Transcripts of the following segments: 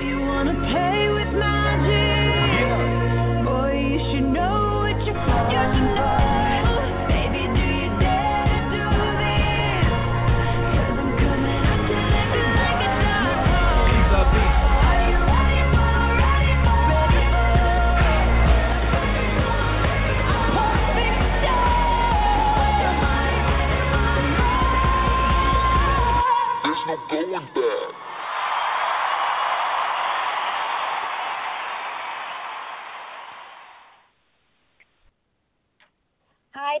You wanna play with magic? Boy, you should know what you're for. You should know.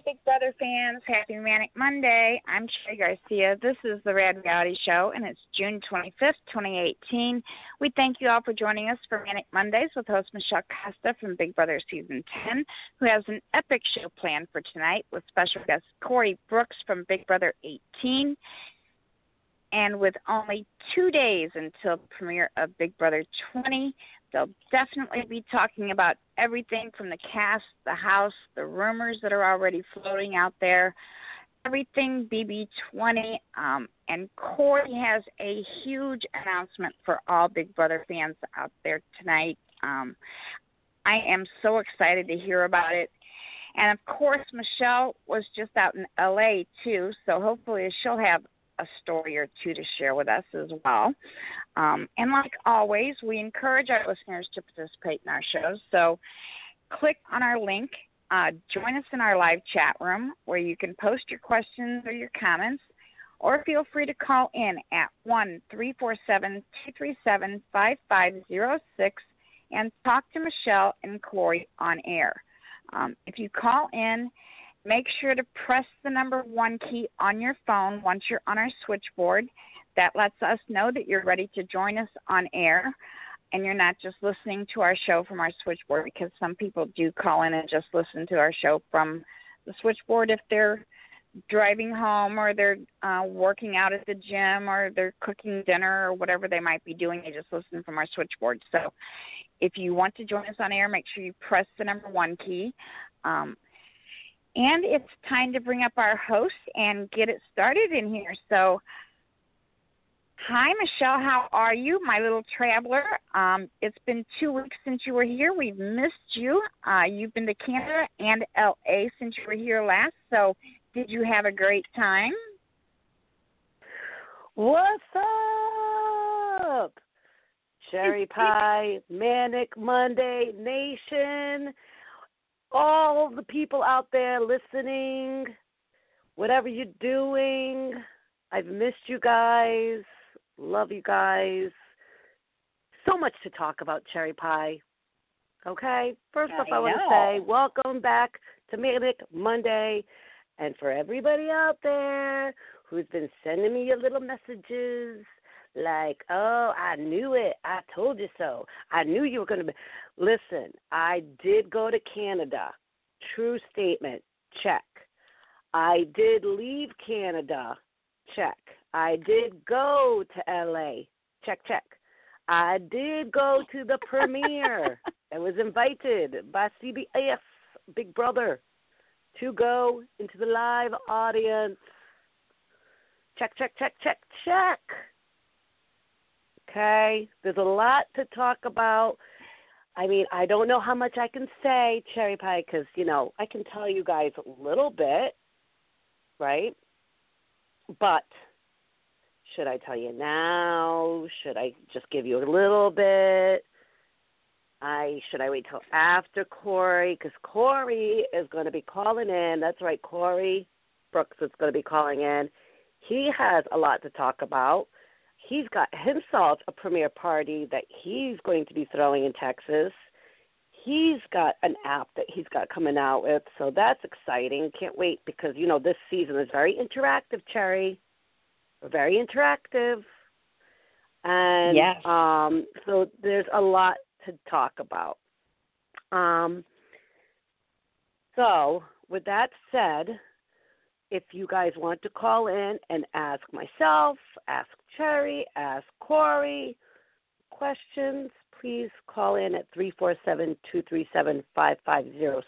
Big Brother fans, happy Manic Monday. I'm Sherri Garcia. This is the Rad Reality Show, and it's June 25th, 2018. We thank you all for joining us for Manic Mondays with host Michelle Costa from Big Brother Season 10, who has an epic show planned for tonight with special guest Corey Brooks from Big Brother 18. And with only 2 days until the premiere of Big Brother 20, they'll definitely be talking about everything from the cast, the house, the rumors that are already floating out there, everything BB20. And Corey has a huge announcement for all Big Brother fans out there tonight. I am so excited to hear about it. And, of course, Michelle was just out in L.A., too, so hopefully she'll have a story or two to share with us as well. And like always, we encourage our listeners to participate in our shows. So click on our link, join us in our live chat room where you can post your questions or your comments, or feel free to call in at 1-347-237-5506 and talk to Michelle and Corey on air. If you call in, make sure to press the number 1 key on your phone once you're on our switchboard. That lets us know that you're ready to join us on air and you're not just listening to our show from our switchboard, because some people do call in and just listen to our show from the switchboard if they're driving home or they're working out at the gym or they're cooking dinner or whatever they might be doing. They just listen from our switchboard. So if you want to join us on air, make sure you press the number 1 key. And it's time to bring up our host and get it started in here. So hi, Michelle. How are you, my little traveler? It's been 2 weeks since you were here. We've missed you. You've been to Canada and LA since you were here last. So did you have a great time? What's up, Cherry Pie, Manic Monday Nation, all the people out there listening, whatever you're doing, I've missed you guys. Love you guys. So much to talk about, Cherry Pie. Okay? First off, I want to say welcome back to Manic Monday. And for everybody out there who's been sending me your little messages like, oh, I knew it. I told you so. I knew you were going to be. Listen, I did go to Canada. True statement. Check. I did leave Canada. Check. I did go to L.A. Check, check. I did go to the premiere. I was invited by CBS Big Brother to go into the live audience. Check, check, check, check, check. Okay, there's a lot to talk about. I mean, I don't know how much I can say, Cherry Pie, because, you know, I can tell you guys a little bit, right? But should I tell you now? Should I just give you a little bit? Should I wait till after Corey? Because Corey is going to be calling in. That's right, Corey Brooks is going to be calling in. He has a lot to talk about. He's got himself a premiere party that he's going to be throwing in Texas. He's got an app that he's got coming out with, so that's exciting. Can't wait because, you know, this season is very interactive, Cherry. Very interactive. And yes. So there's a lot to talk about. So with that said, if you guys want to call in and ask myself, ask Cherry, ask Corey questions, please call in at 347-237-5506.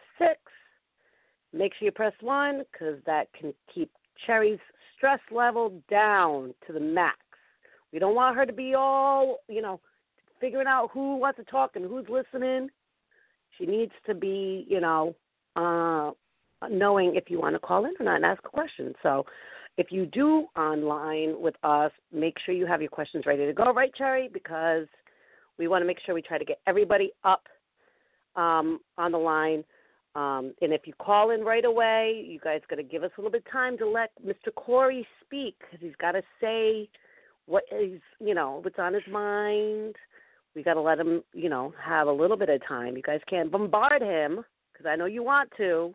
Make sure you press 1 because that can keep Cherry's stress level down to the max. We don't want her to be all, you know, figuring out who wants to talk and who's listening. She needs to be, you know, knowing if you want to call in or not and ask a question. So if you do online with us, make sure you have your questions ready to go, right, Cherry? Because we want to make sure we try to get everybody up on the line. And if you call in right away, you guys got to give us a little bit of time to let Mr. Corey speak because he's got to say what is, you know, what's on his mind. We got to let him, you know, have a little bit of time. You guys can't bombard him because I know you want to.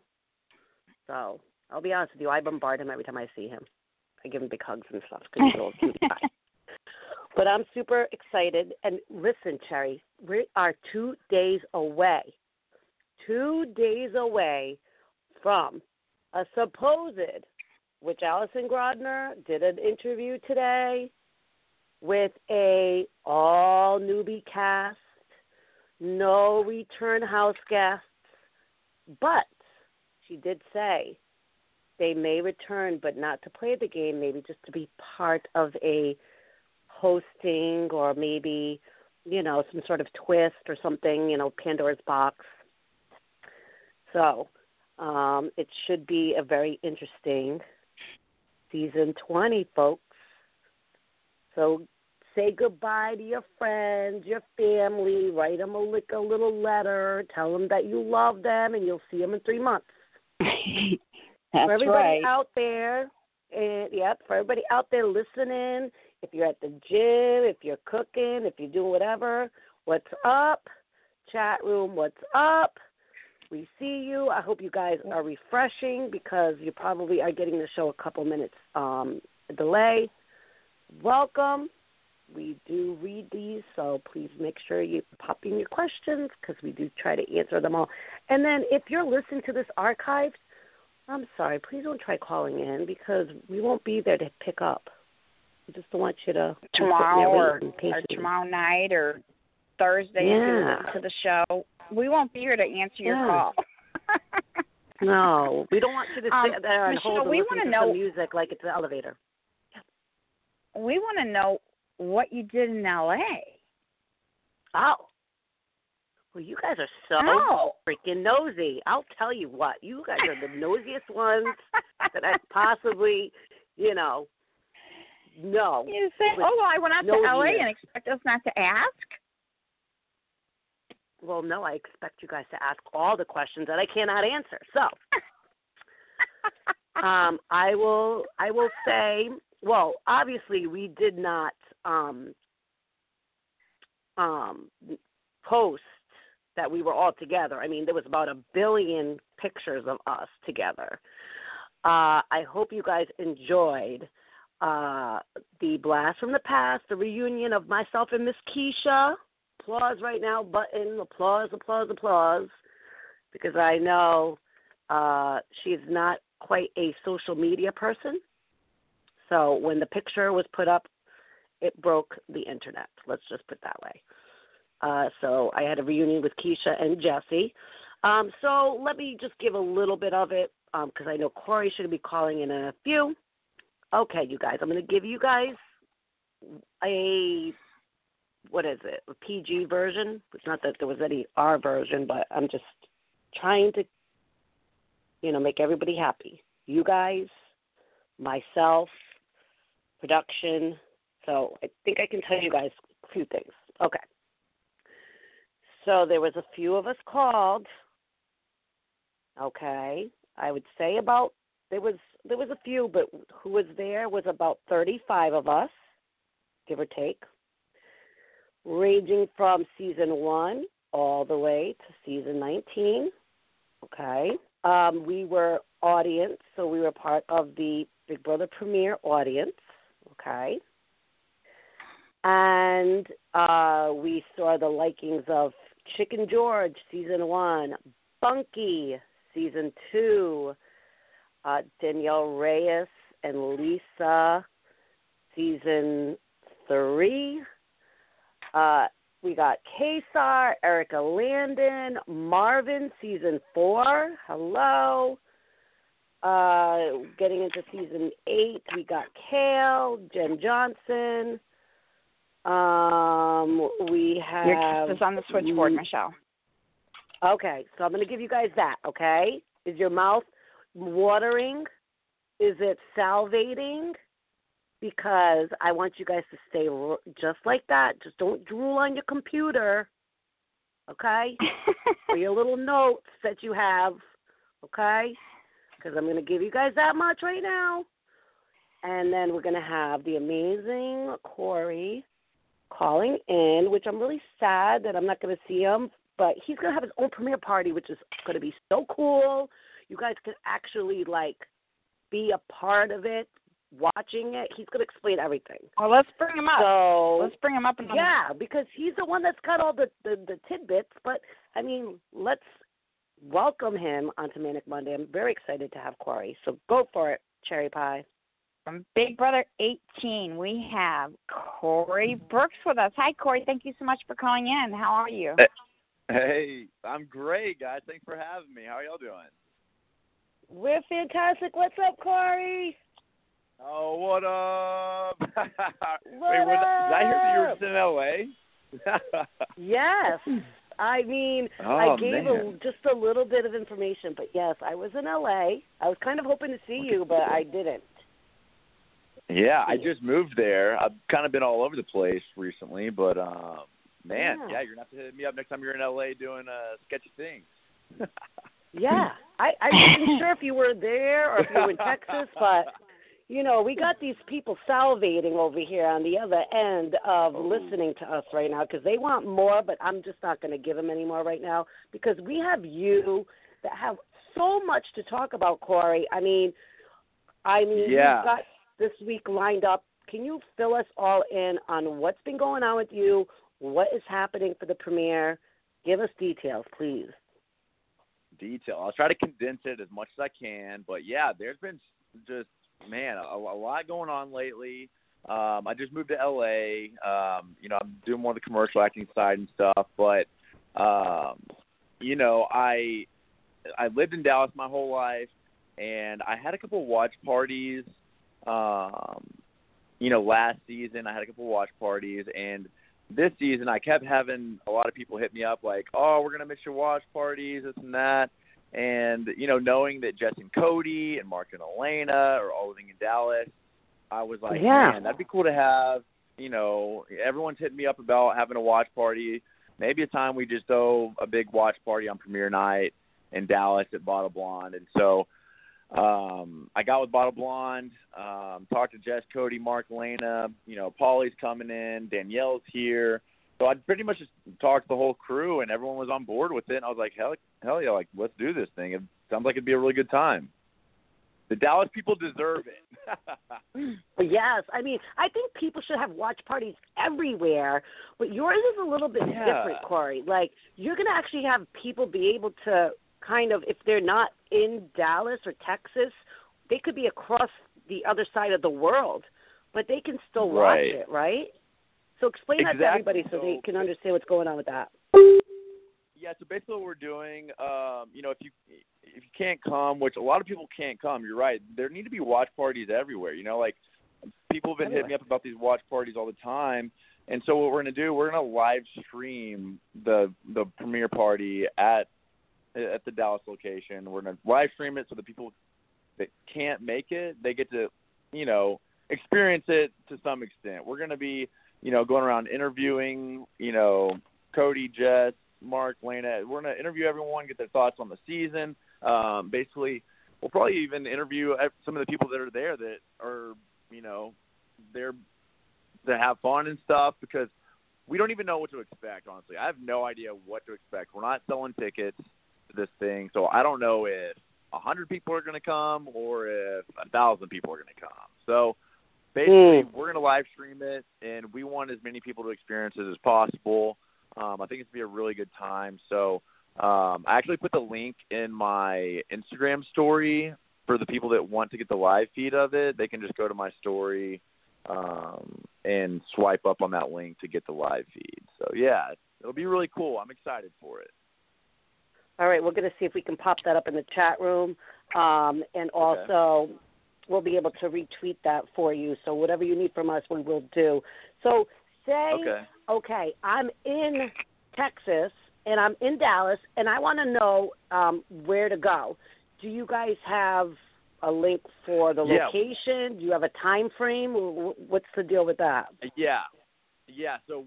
So I'll be honest with you, I bombard him every time I see him. I give him big hugs and stuff because he's a little cute guy. But I'm super excited. And listen, Cherry, we are 2 days away. 2 days away from a supposed, which Alison Grodner did an interview today with a all newbie cast, no return house guests. But she did say they may return, but not to play the game, maybe just to be part of a hosting or maybe, you know, some sort of twist or something, you know, Pandora's box. So it should be a very interesting season 20, folks. So say goodbye to your friends, your family, write them a little letter, tell them that you love them, and you'll see them in 3 months. That's right. For everybody out there And, yep, for everybody out there listening, if you're at the gym, if you're cooking, if you do whatever, what's up? Chat room, what's up? We see you. I hope you guys are refreshing because you probably are getting the show a couple minutes delay. Welcome. We do read these, so please make sure you pop in your questions because we do try to answer them all. And then if you're listening to this archived, I'm sorry, please don't try calling in because we won't be there to pick up. We just don't want you to tomorrow night or Thursday to the show. We won't be here to answer your call. No, we don't want you to sit there and Michelle, hold and listen to music like it's an elevator. We want to know what you did in L.A. Oh. Well, you guys are so freaking nosy. I'll tell you what. You guys are the nosiest ones that I possibly, know. You say, I went out to L.A. and expect us not to ask? Well, no, I expect you guys to ask all the questions that I cannot answer. So I will say, well, obviously we did not post that we were all together. I mean, there was about 1 billion pictures of us together. I hope you guys enjoyed the blast from the past, the reunion of myself and Miss Keisha. Applause right now, button, applause, because I know she's not quite a social media person. So when the picture was put up, it broke the internet. Let's just put it that way. So I had a reunion with Keisha and Jesse. So let me just give a little bit of it because I know Corey should be calling in a few. Okay, you guys, I'm going to give you guys a PG version. It's not that there was any R version, but I'm just trying to, make everybody happy. You guys, myself, production. So I think I can tell you guys a few things. Okay. So there was a few of us called. Okay. I would say about, there was a few, but who was there was about 35 of us, give or take. Ranging from season 1 all the way to season 19. Okay. We were audience, so we were part of the Big Brother premiere audience. Okay. And we saw the likings of Chicken George, season 1, Bunky, season 2, Danielle Reyes and Lisa, season 3. We got Kaycee, Erica Landon, Marvin, season 4. Hello. Getting into season 8, we got Kale, Jen Johnson. We have. Your kiss is on the switchboard, Michelle. Okay, so I'm going to give you guys that, okay? Is your mouth watering? Is it salivating? Because I want you guys to stay just like that. Just don't drool on your computer, okay? Or your little notes that you have, okay? Because I'm going to give you guys that much right now. And then we're going to have the amazing Corey calling in, which I'm really sad that I'm not going to see him. But he's going to have his own premiere party, which is going to be so cool. You guys can actually, be a part of it. Watching it, he's going to explain everything. Well, let's bring him up. So, let's bring him up. Because he's the one that's got all the tidbits. But, let's welcome him onto Manic Monday. I'm very excited to have Corey. So go for it, Cherry Pie. From Big Brother 18, we have Corey Brooks with us. Hi, Corey. Thank you so much for calling in. How are you? Hey, I'm great, guys. Thanks for having me. How are y'all doing? We're fantastic. What's up, Corey? Oh, what up? Did I hear that you were in L.A.? Yes. I gave just a little bit of information, but yes, I was in L.A. I was kind of hoping to see you, but I didn't. Yeah, I just moved there. I've kind of been all over the place recently, but, you're going to have to hit me up next time you're in L.A. doing sketchy things. Yeah. I wasn't sure if you were there or if you were in Texas, but... You know, we got these people salivating over here on the other end of listening to us right now because they want more, but I'm just not going to give them any more right now because we have you that have so much to talk about, Corey. I mean, yeah. You've got this week lined up. Can you fill us all in on what's been going on with you, what is happening for the premiere? Give us details, please. I'll try to condense it as much as I can, but, yeah, there's been just – man, a lot going on lately. I just moved to L.A. You know, I'm doing more of the commercial acting side and stuff. But, you know, I lived in Dallas my whole life, and I had a couple watch parties. You know, last season I had a couple watch parties, and this season I kept having a lot of people hit me up like, oh, we're going to miss your watch parties, this and that. And, you know, knowing that Jess and Cody and Mark and Elena are all living in Dallas, I was like, yeah, man, that'd be cool to have. You know, everyone's hitting me up about having a watch party. Maybe a time we just throw a big watch party on premiere night in Dallas at Bottle Blonde. And so I got with Bottle Blonde, talked to Jess, Cody, Mark, Elena. You know, Paulie's coming in. Danielle's here. So I pretty much just talked to the whole crew, and everyone was on board with it. And I was like, hell yeah, like, let's do this thing. It sounds like it'd be a really good time. The Dallas people deserve it. Yes. I mean, I think people should have watch parties everywhere, but yours is a little bit different, Corey. Like, you're going to actually have people be able to kind of, if they're not in Dallas or Texas, they could be across the other side of the world, but they can still watch it, right? So explain that to everybody so they can understand what's going on with that. Yeah, so basically what we're doing, you know, if you can't come, which a lot of people can't come, you're right. There need to be watch parties everywhere. You know, like people have been hitting me up about these watch parties all the time. And so what we're going to do, we're going to live stream the premiere party at the Dallas location. We're going to live stream it so the people that can't make it, they get to, you know, experience it to some extent. We're going to be, you know, going around interviewing, you know, Cody, Jess, Mark, Lena. We're going to interview everyone, get their thoughts on the season. Basically, we'll probably even interview some of the people that are there that are, you know, there to have fun and stuff because we don't even know what to expect, honestly. I have no idea what to expect. We're not selling tickets to this thing, so I don't know if 100 people are going to come or if 1,000 people are going to come. So basically, we're going to live stream it, and we want as many people to experience it as possible. I think it's going to be a really good time. So I actually put the link in my Instagram story for the people that want to get the live feed of it. They can just go to my story and swipe up on that link to get the live feed. So, yeah, it'll be really cool. I'm excited for it. All right, we're going to see if we can pop that up in the chat room. And also we'll be able to retweet that for you. So whatever you need from us, we will do. So say, okay, I'm in Texas and I'm in Dallas and I want to know where to go. Do you guys have a link for the location? Do you have a time frame? What's the deal with that? Yeah. So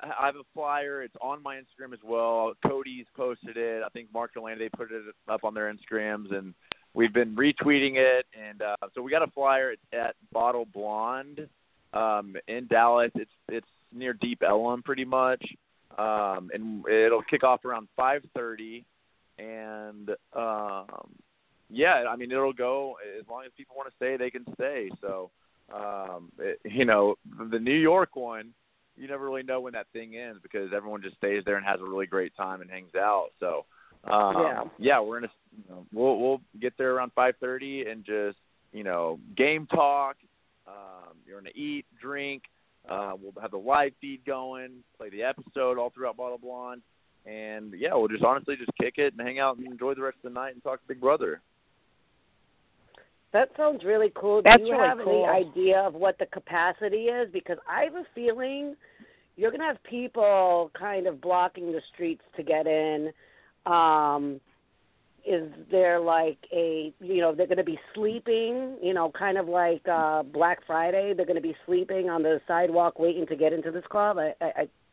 I have a flyer. It's on my Instagram as well. Cody's posted it. I think Mark and Elena, they put it up on their Instagrams, and we've been retweeting it. And so we got a flyer. It's at Bottle Blonde. In Dallas, it's near Deep Ellum pretty much, and it'll kick off around 5:30, and I mean it'll go as long as people want to stay, they can stay. So, you know, the New York one, you never really know when that thing ends because everyone just stays there and has a really great time and hangs out. So, we're gonna we'll get there around 5:30 and just, you know, game talk. You're going to eat, drink. We'll have the live feed going, play the episode all throughout Bottle Blonde. And, yeah, we'll just honestly just kick it and hang out and enjoy the rest of the night and talk to Big Brother. That sounds really cool. That's Do you really have cool. any idea of what the capacity is? Because I have a feeling you're going to have people kind of blocking the streets to get in. Is there like a, you know, they're going to be sleeping, you know, kind of like Black Friday. They're going to be sleeping on the sidewalk waiting to get into this club. I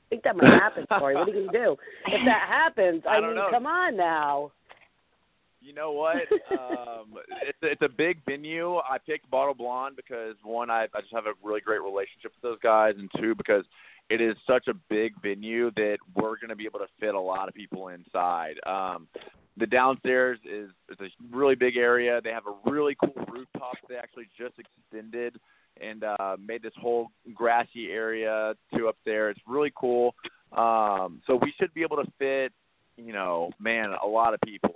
think that might happen, Corey. What are you going to do? If that happens, I mean, know. Come on now. You know what? It's a big venue. I picked Bottle Blonde because, one, I just have a really great relationship with those guys, and two, because it is such a big venue that we're going to be able to fit a lot of people inside. The downstairs is a really big area. They have a really cool rooftop they actually just extended and made this whole grassy area to up there. It's really cool. So we should be able to fit, you know, man, a lot of people.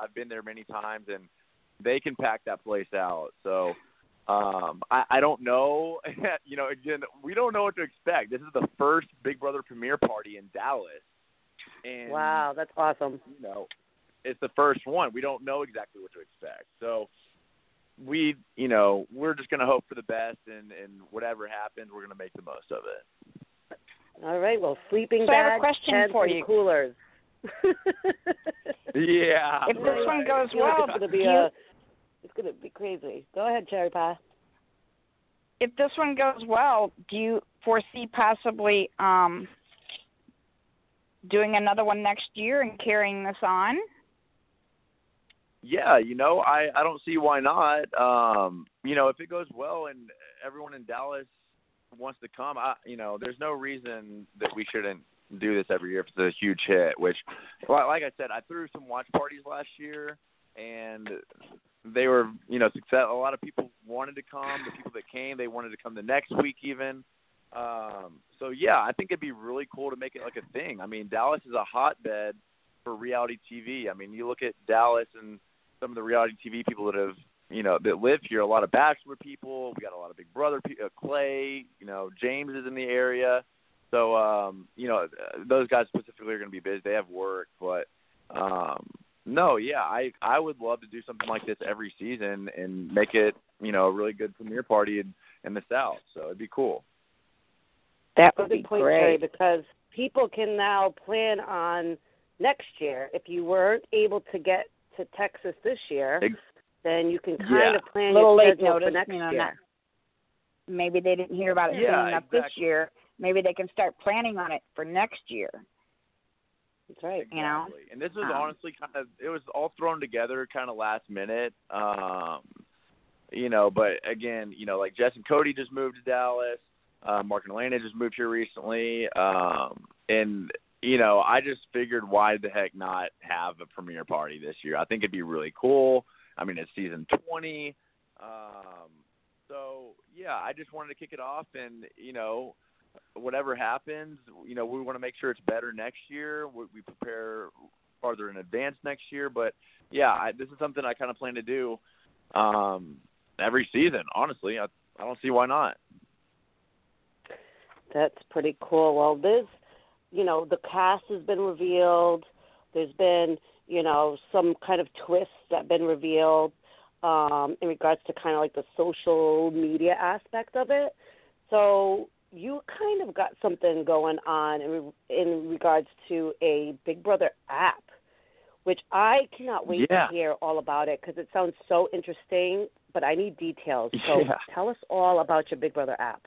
I've been there many times, and they can pack that place out. So I don't know. You know, again, we don't know what to expect. This is the first Big Brother premiere party in Dallas. And, wow, that's awesome. You know, it's the first one. We don't know exactly what to expect. So we, you know, we're just going to hope for the best, and whatever happens, we're going to make the most of it. All right. Well, sleeping bags, I have a question for you. Coolers. Yeah. If this one goes well, it's going to be crazy. Go ahead, Sherri Pie. If this one goes well, do you foresee possibly doing another one next year and carrying this on? Yeah, you know, I don't see why not. You know, if it goes well and everyone in Dallas wants to come, you know, there's no reason that we shouldn't do this every year if it's a huge hit, which, like I said, I threw some watch parties last year, and they were, you know, success. A lot of people wanted to come. The people that came, they wanted to come the next week even. So, yeah, I think it'd be really cool to make it like a thing. I mean, Dallas is a hotbed for reality TV. I mean, you look at Dallas and some of the reality TV people that have, you know, that live here, a lot of Bachelor people. We got a lot of Big Brother people, Clay, you know, James is in the area. So, you know, those guys specifically are going to be busy. They have work. But, no, yeah, I would love to do something like this every season and make it, you know, a really good premiere party in the South. So it'd be cool. That would be great. Jerry, because people can now plan on next year. If you weren't able to get to Texas this year, then you can kind of plan your schedule for next year. Maybe they didn't hear about it up this year. Maybe they can start planning on it for next year. That's right. Exactly. You know? And this was honestly it was all thrown together kind of last minute. You know, but again, you know, like Jess and Cody just moved to Dallas. Mark and Elena just moved here recently. And, you know, I just figured why the heck not have a premiere party this year? I think it'd be really cool. I mean, it's season 20. So, yeah, I just wanted to kick it off and, you know, whatever happens, you know, we want to make sure it's better next year. We prepare farther in advance next year. But, yeah, this is something I kind of plan to do every season, honestly. I don't see why not. That's pretty cool. Well, there's, you know, the cast has been revealed. There's been, you know, some kind of twists that have been revealed in regards to kind of like the social media aspect of it. So you kind of got something going on in regards to a Big Brother app, which I cannot wait to hear all about it because it sounds so interesting, but I need details. So tell us all about your Big Brother app.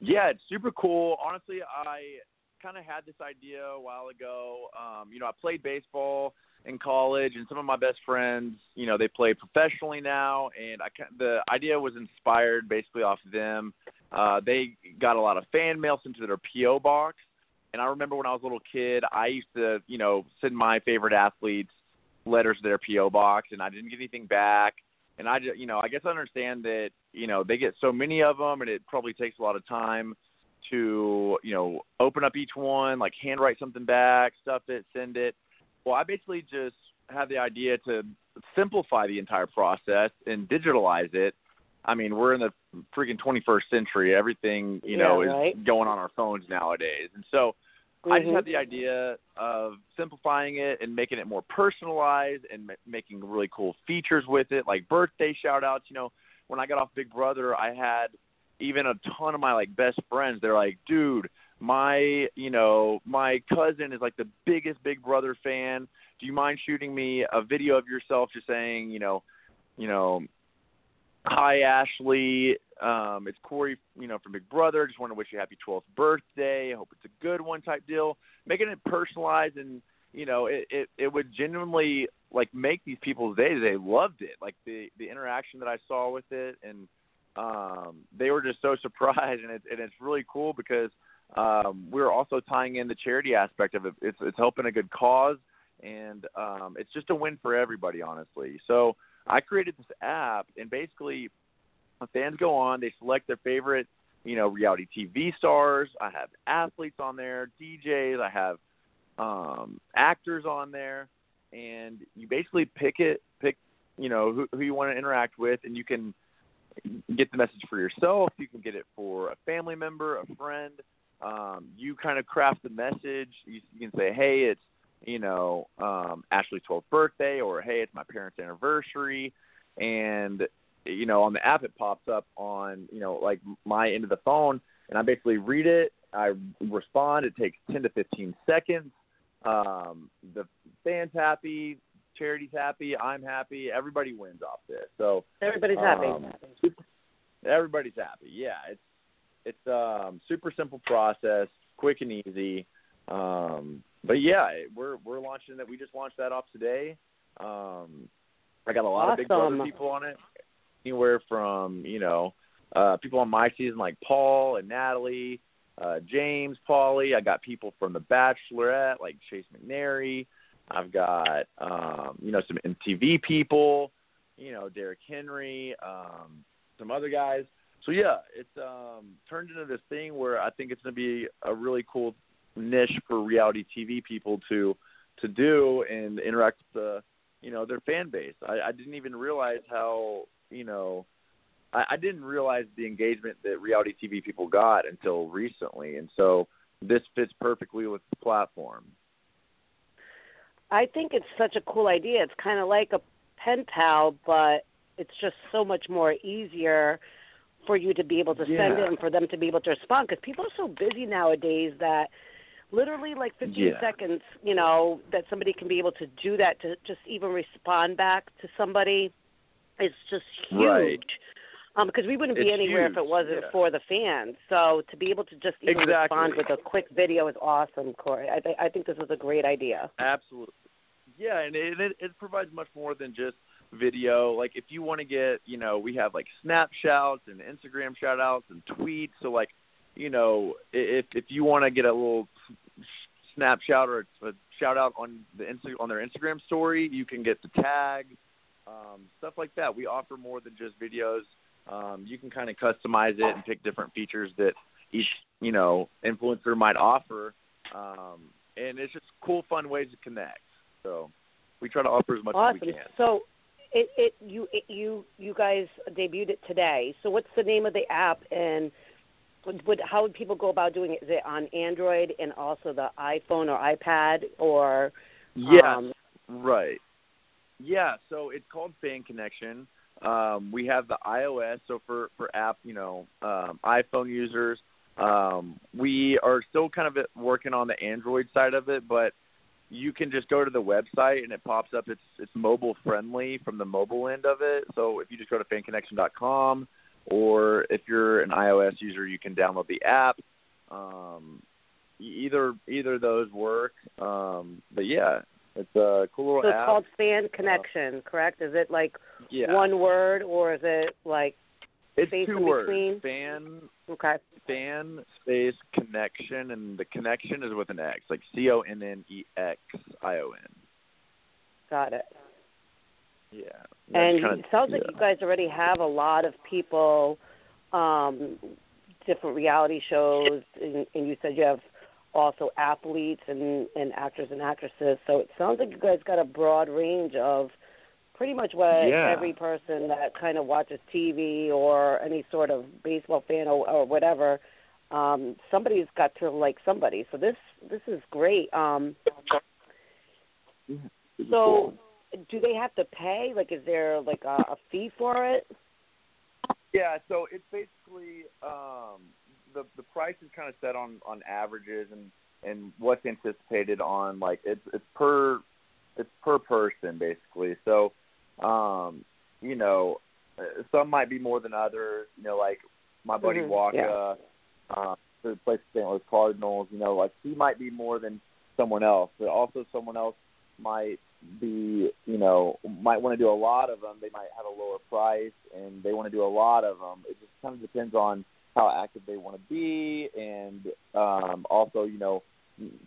Yeah, it's super cool. Honestly, I kind of had this idea a while ago. You know, I played baseball in college, and some of my best friends, you know, they play professionally now, and the idea was inspired basically off of them. They got a lot of fan mail sent to their P.O. box, and I remember when I was a little kid, I used to, you know, send my favorite athletes letters to their P.O. box, and I didn't get anything back. And I just, you know, I guess I understand that, you know, they get so many of them and it probably takes a lot of time to, you know, open up each one, like handwrite something back, stuff it, send it. Well, I basically just had the idea to simplify the entire process and digitalize it. I mean, we're in the freaking 21st century. Everything, you know, is going on our phones nowadays. And so I just had the idea of simplifying it and making it more personalized and making really cool features with it, like birthday shout-outs. You know, when I got off Big Brother, I had even a ton of my, like, best friends. They're like, dude, my cousin is, like, the biggest Big Brother fan. Do you mind shooting me a video of yourself just saying, you know, hi, Ashley, it's Corey, you know, from Big Brother. Just want to wish you happy 12th birthday. I hope it's a good one type deal. Making it personalized and you know, it would genuinely like make these people's days. They loved it. Like the interaction that I saw with it, and they were just so surprised. And it's really cool because we're also tying in the charity aspect of it. It's helping a good cause, and it's just a win for everybody, honestly. So I created this app, and basically fans go on, they select their favorite, you know, reality TV stars. I have athletes on there, DJs. I have actors on there, and you basically pick, you know, who you want to interact with, and you can get the message for yourself. You can get it for a family member, a friend. You kind of craft the message. You can say, hey, it's, you know, Ashley's 12th birthday, or hey, it's my parents' anniversary. And, you know, on the app, it pops up on, you know, like my end of the phone, and I basically read it. I respond. It takes 10 to 15 seconds. The fans happy, charity's happy, I'm happy. Everybody wins off this. So everybody's happy. Everybody's happy. Yeah, it's super simple process, quick and easy. But yeah, we're launching that. We just launched that off today. I got a lot of Big Brother people on it, anywhere from, you know, people on my season like Paul and Natalie, James, Paulie. I got people from The Bachelorette like Chase McNary. I've got, you know, some MTV people, you know, Derrick Henry, some other guys. So yeah, it's turned into this thing where I think it's going to be a really cool niche for reality TV people to do and interact with the, you know, their fan base. I didn't even realize how, you know, I didn't realize the engagement that reality TV people got until recently. And so this fits perfectly with the platform. I think it's such a cool idea. It's kind of like a pen pal, but it's just so much more easier for you to be able to send it and for them to be able to respond, because people are so busy nowadays that literally like 15 seconds, you know, that somebody can be able to do that, to just even respond back to somebody. It's just huge. Right. Because we wouldn't be anywhere if it wasn't for the fans. So to be able to just even respond with a quick video is awesome, Corey. I think this is a great idea. Absolutely. Yeah, and it provides much more than just video. Like if you want to get, you know, we have like Snapshouts and Instagram shout-outs and tweets. So like, you know, if you want to get a little snapshot or a shout-out on their Instagram story, you can get the tag, stuff like that. We offer more than just videos. You can kind of customize it and pick different features that each, you know, influencer might offer. And it's just cool, fun ways to connect. So we try to offer as much as we can. So you guys debuted it today. So what's the name of the app, and how would people go about doing it? Is it on Android and also the iPhone or iPad or? Right. Yeah. So it's called Fan Connection. We have the iOS, so for app, you know, iPhone users. We are still kind of working on the Android side of it, but you can just go to the website and it pops up. It's mobile friendly from the mobile end of it. So if you just go to fanconnection.com, or if you're an iOS user, you can download the app. Either of those work. But yeah. It's a cool little app. So it's called Fan Connection, correct? Is it like one word, or is it like it's space in between? It's 2 words. Fan space connection, and the connection is with an X, like CONNEXION. Got it. Yeah. And it sounds like you guys already have a lot of people, different reality shows, and you said you have also athletes and actors and actresses. So it sounds like you guys got a broad range of pretty much what every person that kind of watches TV or any sort of baseball fan or whatever, somebody's got to like somebody. So this is great. So do they have to pay? Like, is there like a fee for it? Yeah, so it's basically the price is kind of set on averages and what's anticipated on, like, it's per person basically. So, you know, some might be more than others, you know, like my buddy Waka, who plays the St. Louis Cardinals, you know, like he might be more than someone else. But also someone else might be, you know, might want to do a lot of them. They might have a lower price, and they want to do a lot of them. It just kind of depends on how active they want to be, and also, you know,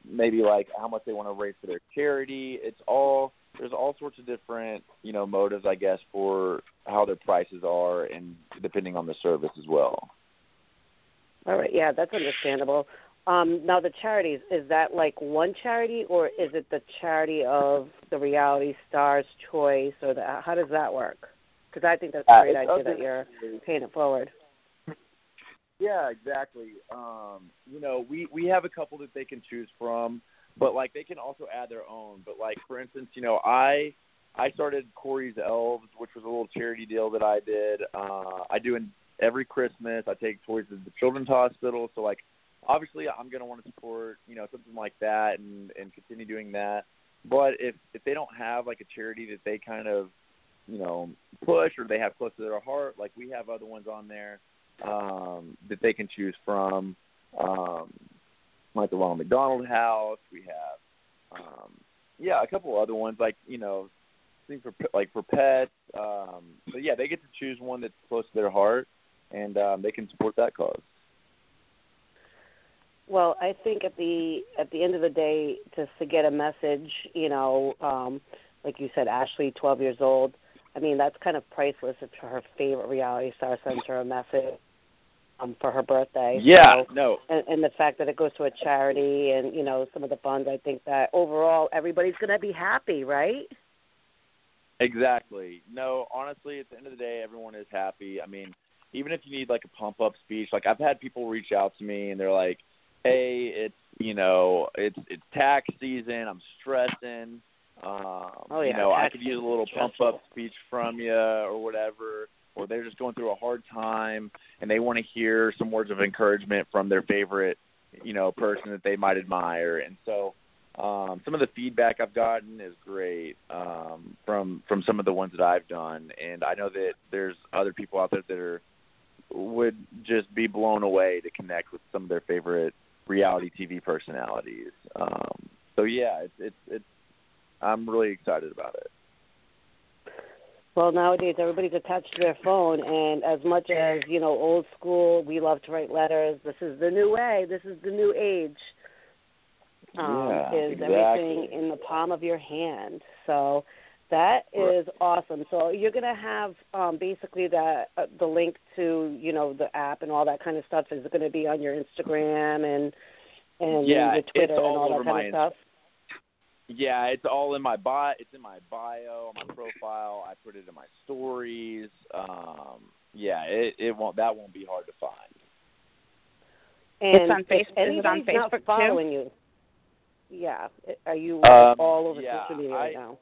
maybe like how much they want to raise for their charity. It's all, there's all sorts of different, you know, motives, I guess, for how their prices are, and depending on the service as well. All right, yeah, that's understandable. Now, the charities, is that like one charity, or is it the charity of the reality star's choice, or the, how does that work? Because I think that's a great idea that you're paying it forward. Yeah, exactly. You know, we have a couple that they can choose from, but like they can also add their own. But like, for instance, you know, I started Corey's Elves, which was a little charity deal that I did. I do every Christmas. I take toys to the children's hospital, so like, obviously, I'm going to want to support, you know, something like that and continue doing that. But if they don't have, like, a charity that they kind of, you know, push or they have close to their heart, like, we have other ones on there that they can choose from, like the Ronald McDonald House. We have, a couple other ones, like, you know, things for pets. But, yeah, they get to choose one that's close to their heart, and they can support that cause. Well, I think at the end of the day, just to get a message, you know, like you said, Ashley, 12 years old, I mean, that's kind of priceless. If her favorite reality star sends her a message for her birthday. Yeah, so, no. And the fact that it goes to a charity and, you know, some of the funds, I think that overall everybody's going to be happy, right? Exactly. No, honestly, at the end of the day, everyone is happy. I mean, even if you need, like, a pump-up speech, like, I've had people reach out to me and they're like, hey, it's tax season. I'm stressing. You know, I could use a little pump-up speech from you or whatever, or they're just going through a hard time and they want to hear some words of encouragement from their favorite, you know, person that they might admire. And so some of the feedback I've gotten is great from some of the ones that I've done. And I know that there's other people out there that would just be blown away to connect with some of their favorite reality TV personalities. I'm really excited about it. Well, nowadays everybody's attached to their phone, and as much as, you know, old school, we love to write letters. This is the new way. This is the new age. Is exactly. Everything in the palm of your hand. So that is awesome. So you're going to have basically the link to, you know, the app and all that kind of stuff. Is it going to be on your Instagram and your Twitter and all that kind of stuff? Yeah, it's all in my bio. It's in my bio, my profile. I put it in my stories. That won't be hard to find. And it's on Facebook. Is it on Facebook not following too? You. Yeah. Are you all over social media right now?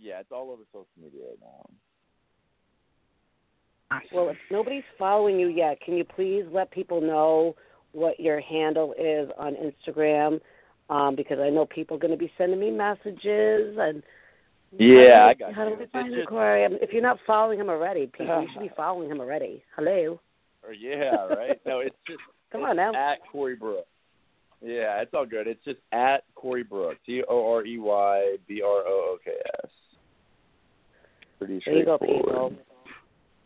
Yeah, it's all over social media right now. Awesome. Well, if nobody's following you yet, can you please let people know what your handle is on Instagram? Because I know people are going to be sending me messages. And yeah, I got you. How do we find you, Corey? If you're not following him already, people, you should be following him already. Hello. Yeah, right? No, it's just come on now. At Corey Brooks. Yeah, it's all good. It's just at Corey Brooks, CoreyBrooks. Pretty straightforward. There you go, people.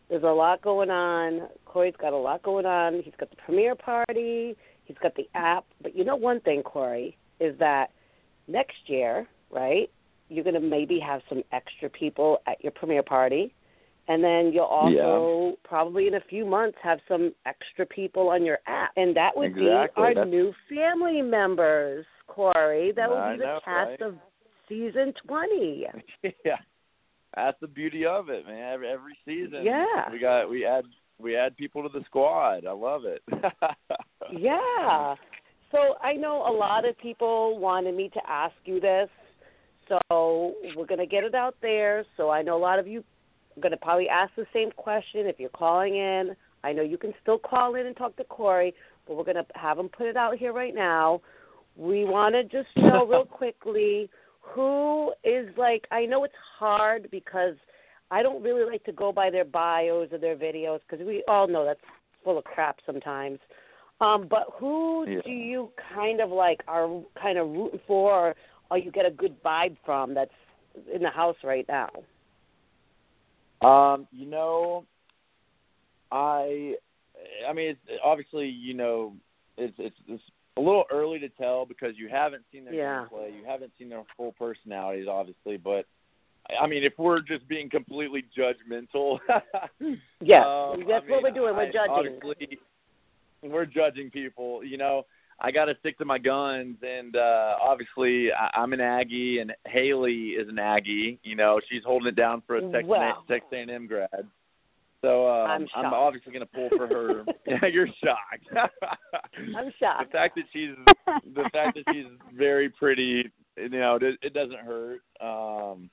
There's a lot going on. Corey's got a lot going on. He's got the premiere party. He's got the app. But you know one thing, Corey, is that next year, right, you're going to maybe have some extra people at your premiere party. And then you'll also probably in a few months have some extra people on your app. And that would be our new family members, Corey. That would be the cast of season 20. Yeah. That's the beauty of it, man. Every season, we add people to the squad. I love it. Yeah. So I know a lot of people wanted me to ask you this, so we're going to get it out there. So I know a lot of you are going to probably ask the same question if you're calling in. I know you can still call in and talk to Corey, but we're going to have him put it out here right now. We want to just know real quickly. Who is like, I know it's hard because I don't really like to go by their bios or their videos because we all know that's full of crap sometimes. But who do you kind of like are kind of rooting for, or you get a good vibe from that's in the house right now? You know, I mean, it's, obviously, you know, it's a little early to tell because you haven't seen their play, you haven't seen their full personalities, obviously. But I mean, if we're just being completely judgmental, that's what we're doing. We're judging. Obviously, we're judging people. You know, I got to stick to my guns, and obviously, I'm an Aggie, and Haleigh is an Aggie. You know, she's holding it down for a Texas A&M grad. So I'm obviously going to pull for her. You're shocked. I'm shocked. The fact that she's very pretty, you know, it doesn't hurt. Haleigh,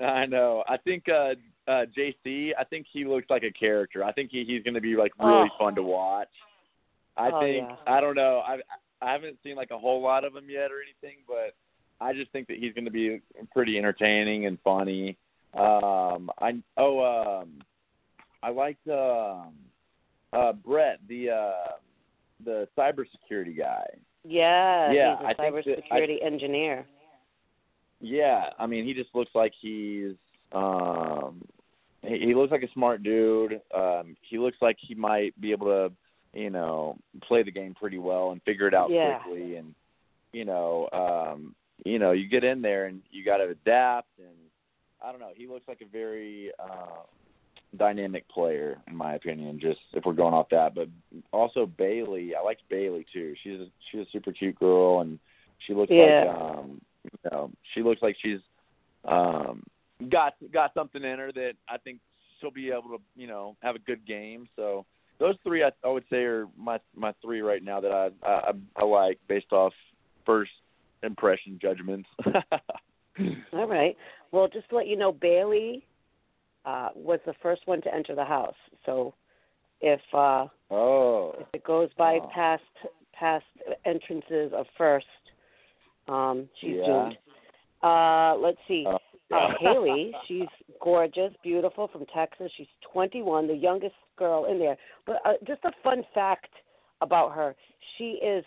I know. I think JC, I think he looks like a character. I think he's going to be like really fun to watch. I don't know. I haven't seen like a whole lot of him yet or anything, but I just think that he's going to be pretty entertaining and funny. I liked Brett, the cybersecurity guy. Yeah, he's a cybersecurity engineer. Yeah, I mean, he just looks like he's he looks like a smart dude. He looks like he might be able to, you know, play the game pretty well and figure it out quickly. And you know, you get in there and you got to adapt and. I don't know. He looks like a very dynamic player, in my opinion. Just if we're going off that, but also Bailey. I liked Bailey too. She's a super cute girl, and she looks like you know, she looks like she's got something in her that I think she'll be able to, you know, have a good game. So those three I would say are my three right now that I like based off first impression judgments. All right. Well, just to let you know, Bailey was the first one to enter the house. So if it goes by past entrances of first, she's doomed. Let's see. Haleigh, she's gorgeous, beautiful, from Texas. She's 21, the youngest girl in there. But just a fun fact about her. She is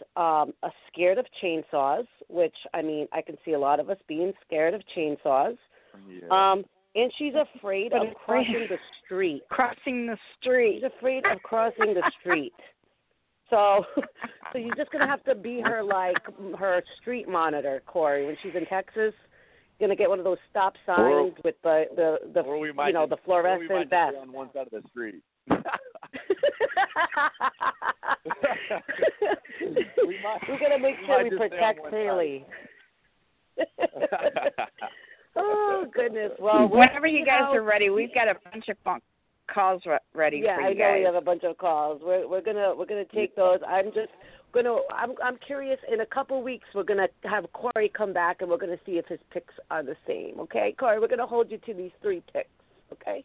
scared of chainsaws, which, I mean, I can see a lot of us being scared of chainsaws. Yeah. And she's afraid of crossing the street. She's afraid of crossing the street. So you're just going to have to be her, like, her street monitor, Corey, when she's in Texas. Going to get one of those stop signs with the you know, the fluorescent vest. On one side of the street. We're going to make sure we protect Haleigh. Oh, goodness. Well, whenever you guys are ready, we've got a bunch of calls ready for you guys. Yeah, I know we have a bunch of calls. We're gonna take those. I'm curious. In a couple weeks, we're gonna have Corey come back, and we're gonna see if his picks are the same. Okay, Corey, we're gonna hold you to these three picks. Okay.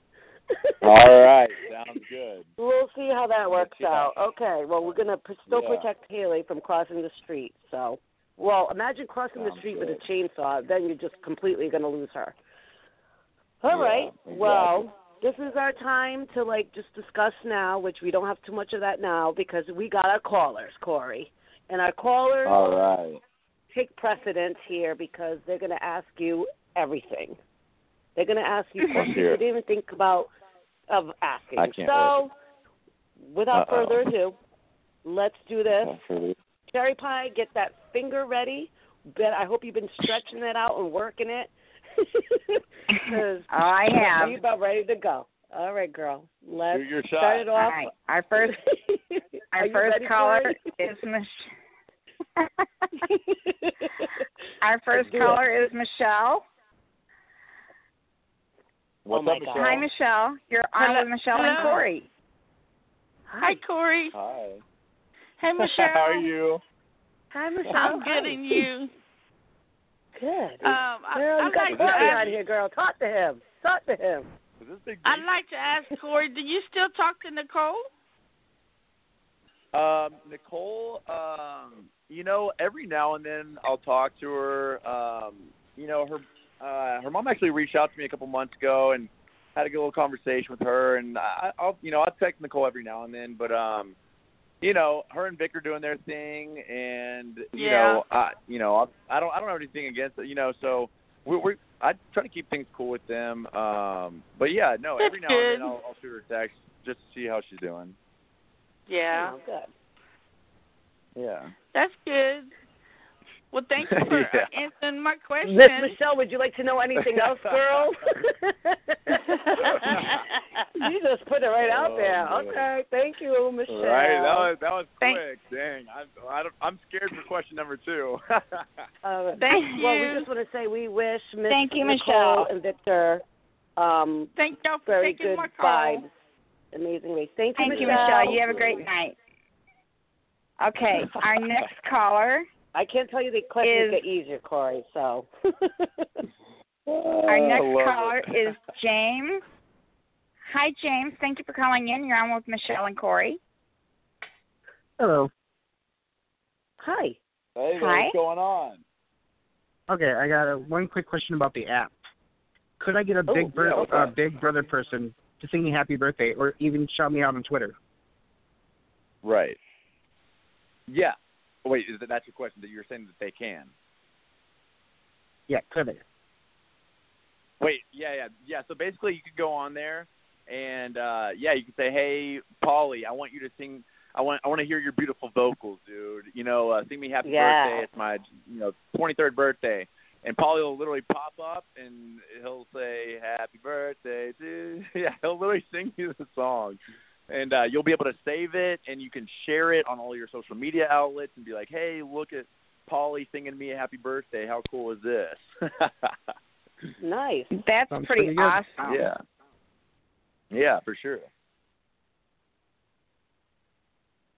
All right, sounds good. We'll see how that works out. Okay, well, we're going to still protect Haleigh from crossing the street. So, well, imagine crossing the street with a chainsaw. Then you're just completely going to lose her. All right, exactly. Well, this is our time to, like, just discuss now, which we don't have too much of that now because we got our callers, Corey. And our callers take precedence here because they're going to ask you everything. They're going to ask you questions you didn't even think of asking. So, without further ado, let's do this. Cherry Pie, get that finger ready. Ben, I hope you've been stretching that out and working it. I have. You're about ready to go. All right, girl. Let's start it off. All right. Our first caller is Michelle. Is Michelle. What's up, Michelle? Hi, Michelle. You're on with Michelle and Corey. Hi, Corey. Hi. Hey, Michelle. How are you? Hi, Michelle. I'm good, and you? Good. Girl, you got Corey out here, girl. Talk to him. I'd like to ask Corey, do you still talk to Nicole? Nicole, you know, every now and then I'll talk to her. You know, her mom actually reached out to me a couple months ago, and had a good little conversation with her, and I'll text Nicole every now and then, but her and Vic are doing their thing, and I don't have anything against it, so I try to keep things cool with them, every now and then I'll shoot her a text just to see how she's doing. Yeah. Good. Yeah. That's good. Well, thank you for answering my question. Miss Michelle, would you like to know anything else, girl? You just put it right out there. Man. Okay, thank you, Michelle. Right, that was quick. Dang, I'm scared for question number two. Thank you. Well, we just want to say we wish Nicole and Victor thank y'all for very good my call. Vibes. Amazingly. Thank you, Michelle. You have a great night. Okay, our next caller. I can't tell you the questions get easier, Corey, so. Our next caller is James. Hi, James. Thank you for calling in. You're on with Michelle and Corey. Hello. Hi. Hey, what's going on? Okay, I got one quick question about the app. Could I get a Big Brother person to sing me happy birthday or even shout me out on Twitter? Right. Yeah. Wait, is that's your question, that you're saying that they can? Yeah, could they? Wait, yeah. So basically, you could go on there, and you could say, "Hey, Paulie, I want you to sing. I want to hear your beautiful vocals, dude. Sing me happy birthday. It's my 23rd birthday." And Paulie will literally pop up, and he'll say, "Happy birthday, dude." Yeah, he'll literally sing you the song. And you'll be able to save it, and you can share it on all your social media outlets and be like, hey, look at Paulie singing me a happy birthday. How cool is this? Nice. That's pretty awesome. Yeah. Yeah, for sure.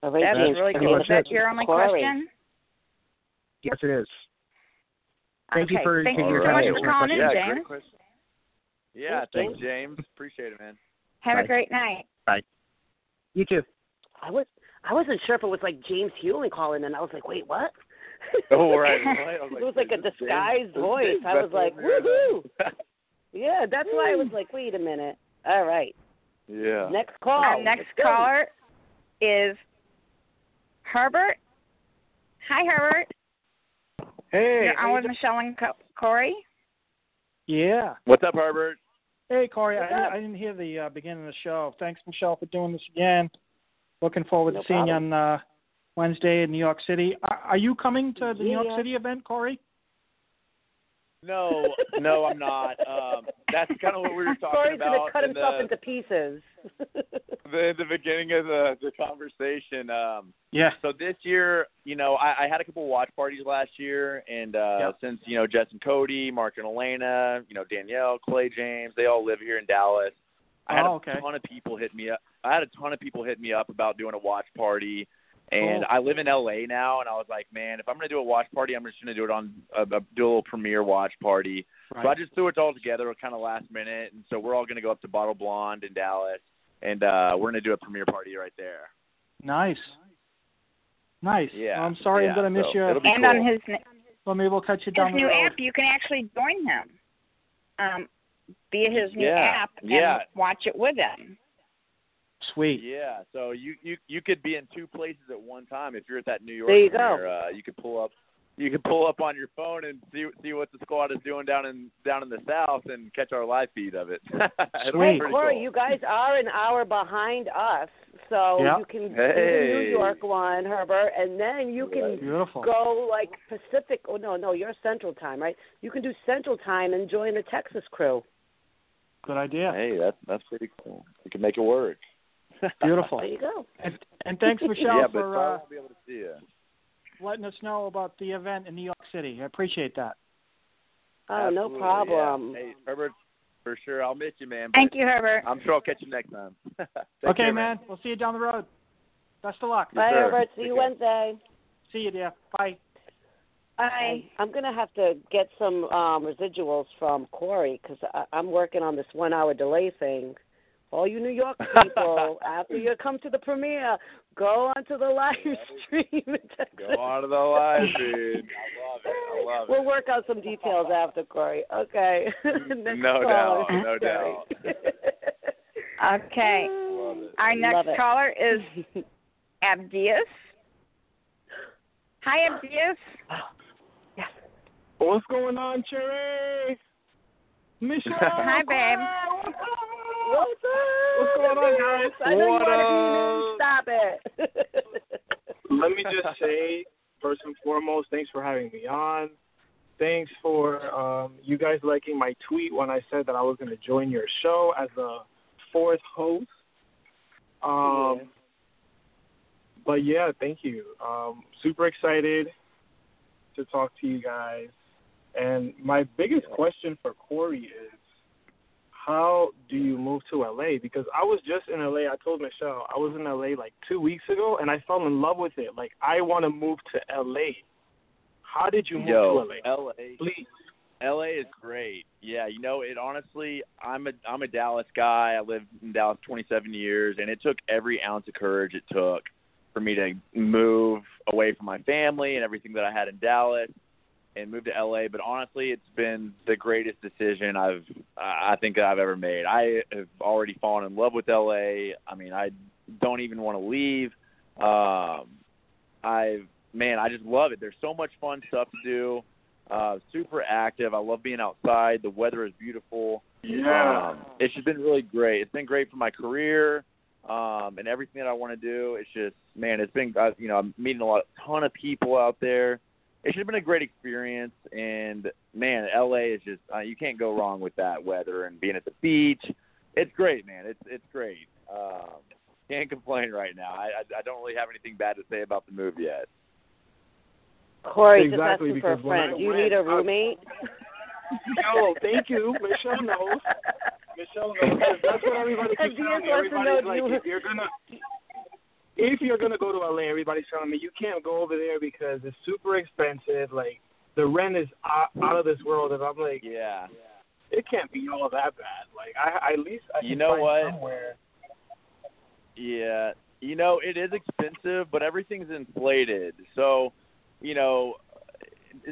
That's really cool. Is that your only question? Yes, it is. Thank you so much for calling in, James. Yeah, thanks, James. Appreciate it, man. Have a great night. Bye. You too. I wasn't sure if it was like James Hewlett calling, and I was like, wait, what? Oh, right. Like, it was like a disguised voice. I was like, woohoo! Yeah, that's why I was like, wait a minute. All right. Yeah. Next call. Our next caller is Herbert. Hi, Herbert. Hey. You're on with Michelle and Corey. Yeah. What's up, Herbert? Hey, Corey, I didn't hear the beginning of the show. Thanks, Michelle, for doing this again. Looking forward to seeing you on Wednesday in New York City. Are you coming to the New York City event, Corey? No, I'm not. That's kind of what we were talking about. Corey's going to cut himself into pieces. the beginning of the conversation. Yeah. So this year, I had a couple watch parties last year, and since Jess and Cody, Mark and Elena, Danielle, Clay, James, they all live here in Dallas. I had a ton of people hit me up. About doing a watch party. And I live in L.A. now, and I was like, man, if I'm going to do a watch party, I'm just going to do it on do a little premiere watch party. Right. So I just threw it all together kind of last minute, and so we're all going to go up to Bottle Blonde in Dallas, and we're going to do a premiere party right there. Nice. Yeah. Well, I'm sorry I'm going to miss you. And on his we'll cut you down the road. New app, you can actually join him via his new app and watch it with him. Sweet. Yeah, so you could be in two places at one time if you're at that New York. There you go. You could pull up on your phone and see what the squad is doing down in the South and catch our live feed of it. Hey, Corey, you guys are an hour behind us, so you can do the New York one, Herbert, and then you can go like Pacific. Oh no, you're Central Time, right? You can do Central Time and join the Texas crew. Good idea. Hey, that's pretty cool. You can make it work. Beautiful. There you go. And thanks, Michelle, for be able to see you. Letting us know about the event in New York City. I appreciate that. Oh, absolutely, no problem. Yeah. Hey, Herbert, for sure. I'll miss you, man. Thank you, Herbert. I'm sure I'll catch you next time. Okay, man. We'll see you down the road. Best of luck. Bye, Herbert. See you Wednesday. See you, dear. Bye. Bye. I'm going to have to get some residuals from Corey because I'm working on this 1 hour delay thing All you New York people, after you come to the premiere, go onto the live stream. Go onto the live stream. I love it. We'll work out some details after, Corey. Okay. No doubt. Okay. Our next caller is Abdias. Hi, Abdias. Yes. What's going on, Sherri? Michelle. Hi, babe. What's going on, guys? I know you want to be in. Stop it. Let me just say, first and foremost, thanks for having me on. Thanks for you guys liking my tweet when I said that I was going to join your show as the fourth host. But, yeah, thank you. Super excited to talk to you guys. And my biggest question for Corey is, how do you move to L.A.? Because I was just in L.A. I told Michelle I was in L.A. like 2 weeks ago, and I fell in love with it. Like, I want to move to L.A. How did you move to L.A.? L.A. Please. L.A. is great. Yeah, you know, it honestly, I'm a Dallas guy. I lived in Dallas 27 years, and it took every ounce of courage it took for me to move away from my family and everything that I had in Dallas and moved to L.A., but honestly, it's been the greatest decision I think I've ever made. I have already fallen in love with L.A. I mean, I don't even want to leave. I just love it. There's so much fun stuff to do. Super active. I love being outside. The weather is beautiful. Yeah. It's just been really great. It's been great for my career and everything that I want to do. It's just, man, it's been, you know, I'm meeting a ton of people out there. It should have been a great experience, and, man, L.A. is just you can't go wrong with that weather and being at the beach. It's great, man. It's great. Can't complain right now. I don't really have anything bad to say about the move yet. Corey, exactly, just asking for a friend. Do you need a roommate? No, thank you. Michelle knows. That's what everybody keeps telling me. Everybody's like, if you're going to go to L.A., everybody's telling me you can't go over there because it's super expensive. Like, the rent is out of this world. And I'm like, yeah, it can't be all that bad. Like, I can find somewhere. Yeah. You know, it is expensive, but everything's inflated. So, you know,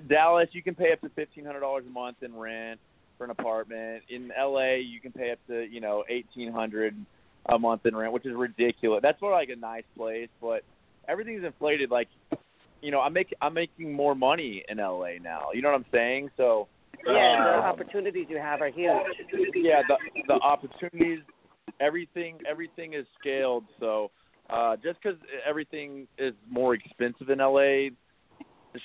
Dallas, you can pay up to $1,500 a month in rent for an apartment. In L.A., you can pay up to, you know, $1,800 a month in rent, which is ridiculous. That's more like a nice place, but everything's inflated. Like, you know, I'm making more money in LA now. You know what I'm saying? So the opportunities you have are huge. Yeah, the opportunities, everything is scaled. So just because everything is more expensive in LA,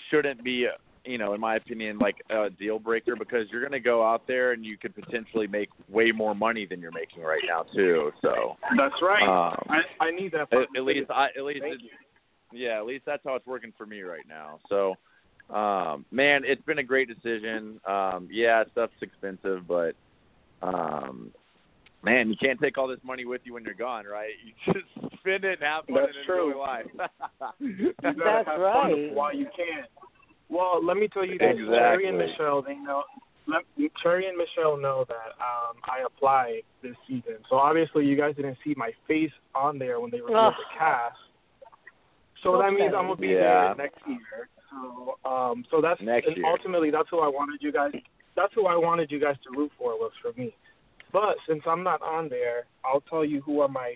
shouldn't be, you know, in my opinion, like a deal breaker, because you're going to go out there and you could potentially make way more money than you're making right now too. So that's right. I need that. At least that's how it's working for me right now. So, man, it's been a great decision. Yeah, stuff's expensive, but man, you can't take all this money with you when you're gone, right? You just spend it and have fun and enjoy life. That's right. Fun while you can. Well, let me tell you this. Exactly. Sherri and Michelle know that I applied this season. So, obviously, you guys didn't see my face on there when they revealed the cast. So, that means I'm going to be there next year. So, ultimately, that's who I wanted you guys to root for, was for me. But since I'm not on there, I'll tell you who are my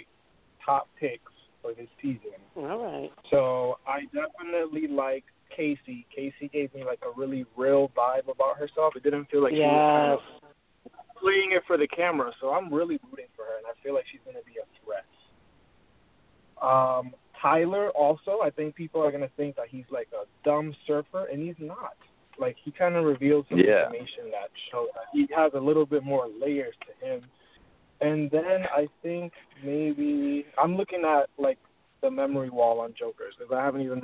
top picks for this season. All right. So, I definitely like Kaycee. Kaycee gave me like a really real vibe about herself. It didn't feel like she was kind of playing it for the camera. So I'm really rooting for her, and I feel like she's going to be a threat. Tyler also, I think people are going to think that he's like a dumb surfer, and he's not. Like, he kind of revealed some information that shows that he has a little bit more layers to him. And then I think maybe I'm looking at like the memory wall on Jokers, because I haven't even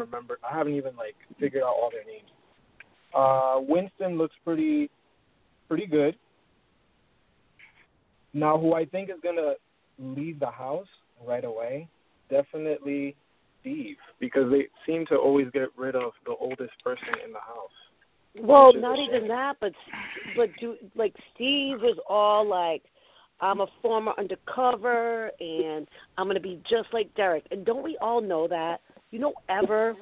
like figured out all their names. Winston looks pretty good. Now, who I think is gonna leave the house right away, definitely Steve, because they seem to always get rid of the oldest person in the house. Well, not even that, but Steve was all like, I'm a former undercover, and I'm going to be just like Derek. And don't we all know that? You don't ever,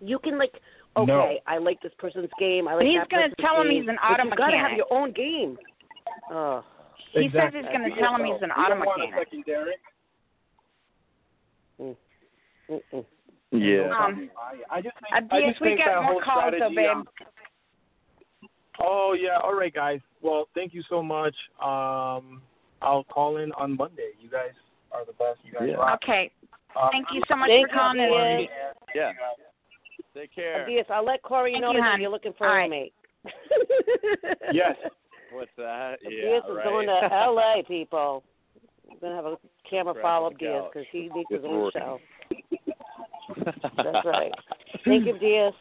you can like, okay, no. I like this person's game. I like he's that gonna person's tell him game. He's an auto mechanic. You got to have your own game. Oh. He exactly. says he's going to tell him he's an auto mechanic. Yeah. I just think that whole strategy. Oh, yeah. All right, guys. Well, thank you so much. I'll call in on Monday. You guys are the best. You guys rock. Okay. Thank you so much for calling in. Yeah. Take care. Adios. I'll let Corey know that you're looking for a mate. Yes. What's that? Adios is going to L.A., people. We're going to have a camera follow-up Diaz because he needs his own show. That's right. Thank you, Diaz.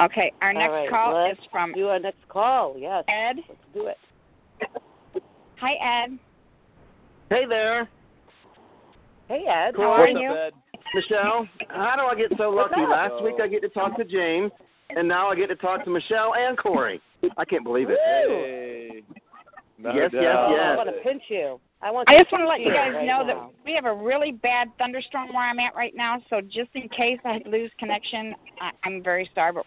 Okay, our next call is from... do our next call, yes. Ed. Let's do it. Hi, Ed. Hey there. Hey, Ed. How are you? Ed? Michelle, how do I get so lucky? Last week I get to talk to James, and now I get to talk to Michelle and Corey. I can't believe it. Hey. No yes. I want to pinch you. I just want to let you guys know that we have a really bad thunderstorm where I'm at right now, so just in case I lose connection, I'm very sorry, but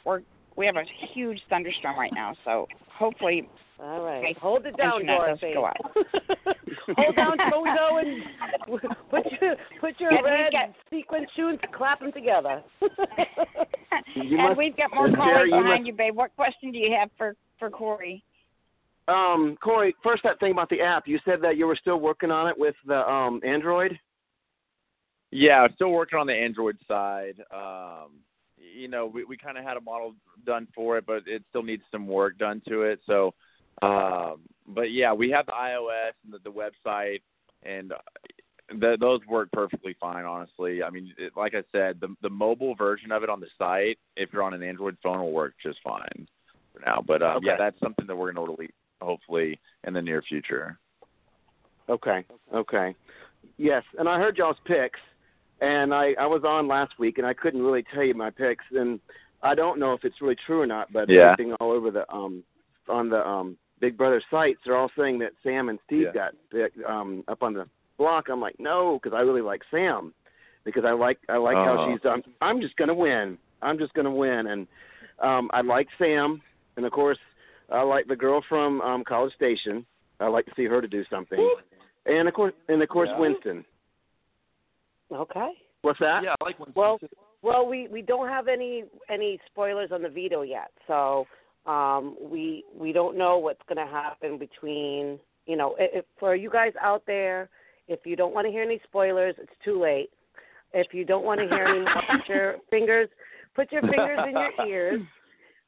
we have a huge thunderstorm right now, so hopefully... All right. Hold it down, Dorothy. Hold down, Tozo, and put your red sequin shoes and clap them together. And we've got more callers behind you, babe. What question do you have for Corey? Corey, first that thing about the app. You said that you were still working on it with the Android? Yeah, I'm still working on the Android side. You know, we kind of had a model done for it, but it still needs some work done to it. So, but yeah, we have the iOS and the website, and those work perfectly fine, honestly. I mean, like I said, the mobile version of it on the site, if you're on an Android phone, will work just fine for now. But, yeah, that's something that we're going to release, hopefully, in the near future. Okay. Yes, and I heard y'all's picks. And I was on last week, and I couldn't really tell you my picks. And I don't know if it's really true or not, but everything all over the on the Big Brother sites, they're all saying that Sam and Steve got picked, up on the block. I'm like, no, because I really like Sam, because I like how she's done. I'm just gonna win. And I like Sam, and of course I like the girl from College Station. I like to see her to do something, and of course Winston. Okay. What's that? Yeah, I like Winston. Well, we don't have any spoilers on the veto yet, so we don't know what's going to happen between, you know, if, for you guys out there, if you don't want to hear any spoilers, it's too late. If you don't want to hear any, put your fingers in your ears.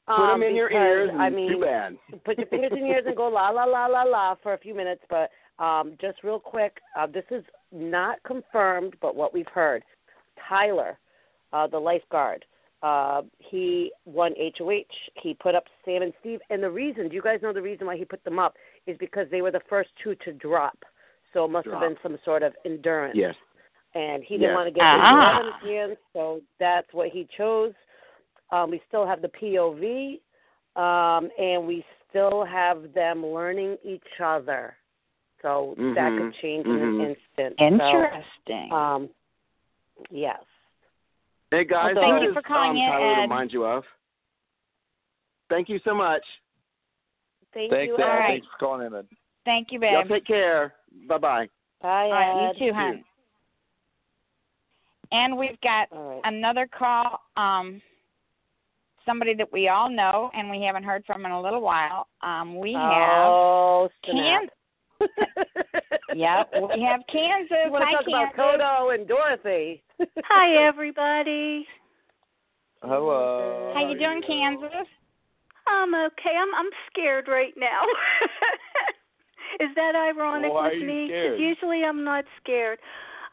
Put them in your ears. Too bad. Put your fingers in your ears and go la la la la la for a few minutes, but. Just real quick, this is not confirmed, but what we've heard. Tyler, the lifeguard, he won HOH. He put up Sam and Steve. And the reason, do you guys know the reason why he put them up? Is because they were the first two to drop. So it must have been some sort of endurance. Yes. And he didn't want to get into endurance, so that's what he chose. We still have the POV, and we still have them learning each other. So that could change in an instant. Interesting. So, yes. Hey, guys. So, thank you for calling in, Tyler, Ed. Remind you of. Thank you so much. Thanks, you, Ed. All right. Thanks for calling in, Ed. Thank you, babe. Y'all take care. Bye-bye. Bye, Ed. All right, you too, hon. And we've got another call, somebody that we all know and we haven't heard from in a little while. We have Kansas. Yep, we have Kansas. You want to talk about Kodo and Dorothy? Hi, everybody. Hello. How you doing, Kansas? I'm okay. I'm scared right now. Is that ironic with me? Because usually I'm not scared.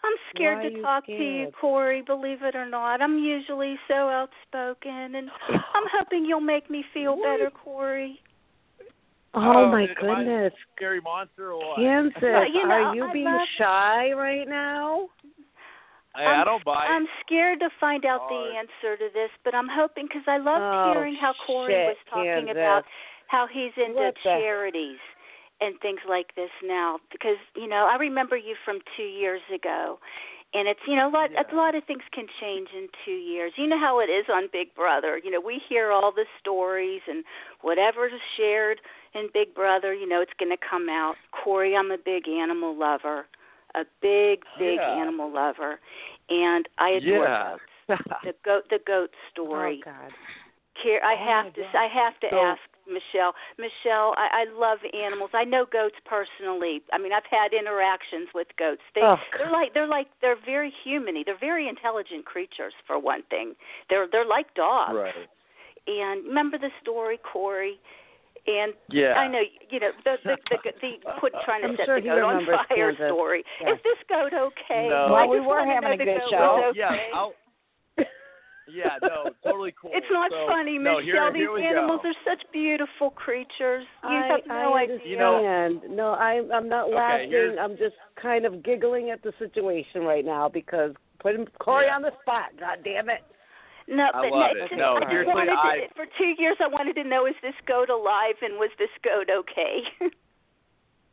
I'm scared to talk to you, Corey, believe it or not. I'm usually so outspoken, and I'm hoping you'll make me feel better, Corey. Oh, my goodness. Scary monster or what? Kansas, you know, are you being shy right now? I don't buy it. I'm scared to find out the answer to this, but I'm hoping, because I loved hearing how Corey was talking about how he's into charities. and things like this now, because, you know, I remember you from 2 years ago, and it's, you know, a lot of things can change in 2 years. You know how it is on Big Brother. You know, we hear all the stories, and whatever's shared in Big Brother, you know, it's going to come out. Corey, I'm a big animal lover, a big animal lover, and I adore goats. The goat story. Oh God. I have to ask Michelle. Michelle, I love animals. I know goats personally. I mean, I've had interactions with goats. They're very human-y. They're very intelligent creatures, for one thing. They're like dogs. Right. And remember the story, Corey? And I know, you know, the goat on fire story. Yeah. Is this goat okay? No. Well, we were having a good show. Okay. Yeah, no, totally cool. It's not funny, Michelle. No, these animals are such beautiful creatures. You have no idea. You know, no, I'm not laughing. I'm just kind of giggling at the situation right now because putting Corey on the spot. God damn it. No, but for 2 years I wanted to know, is this goat alive and was this goat okay?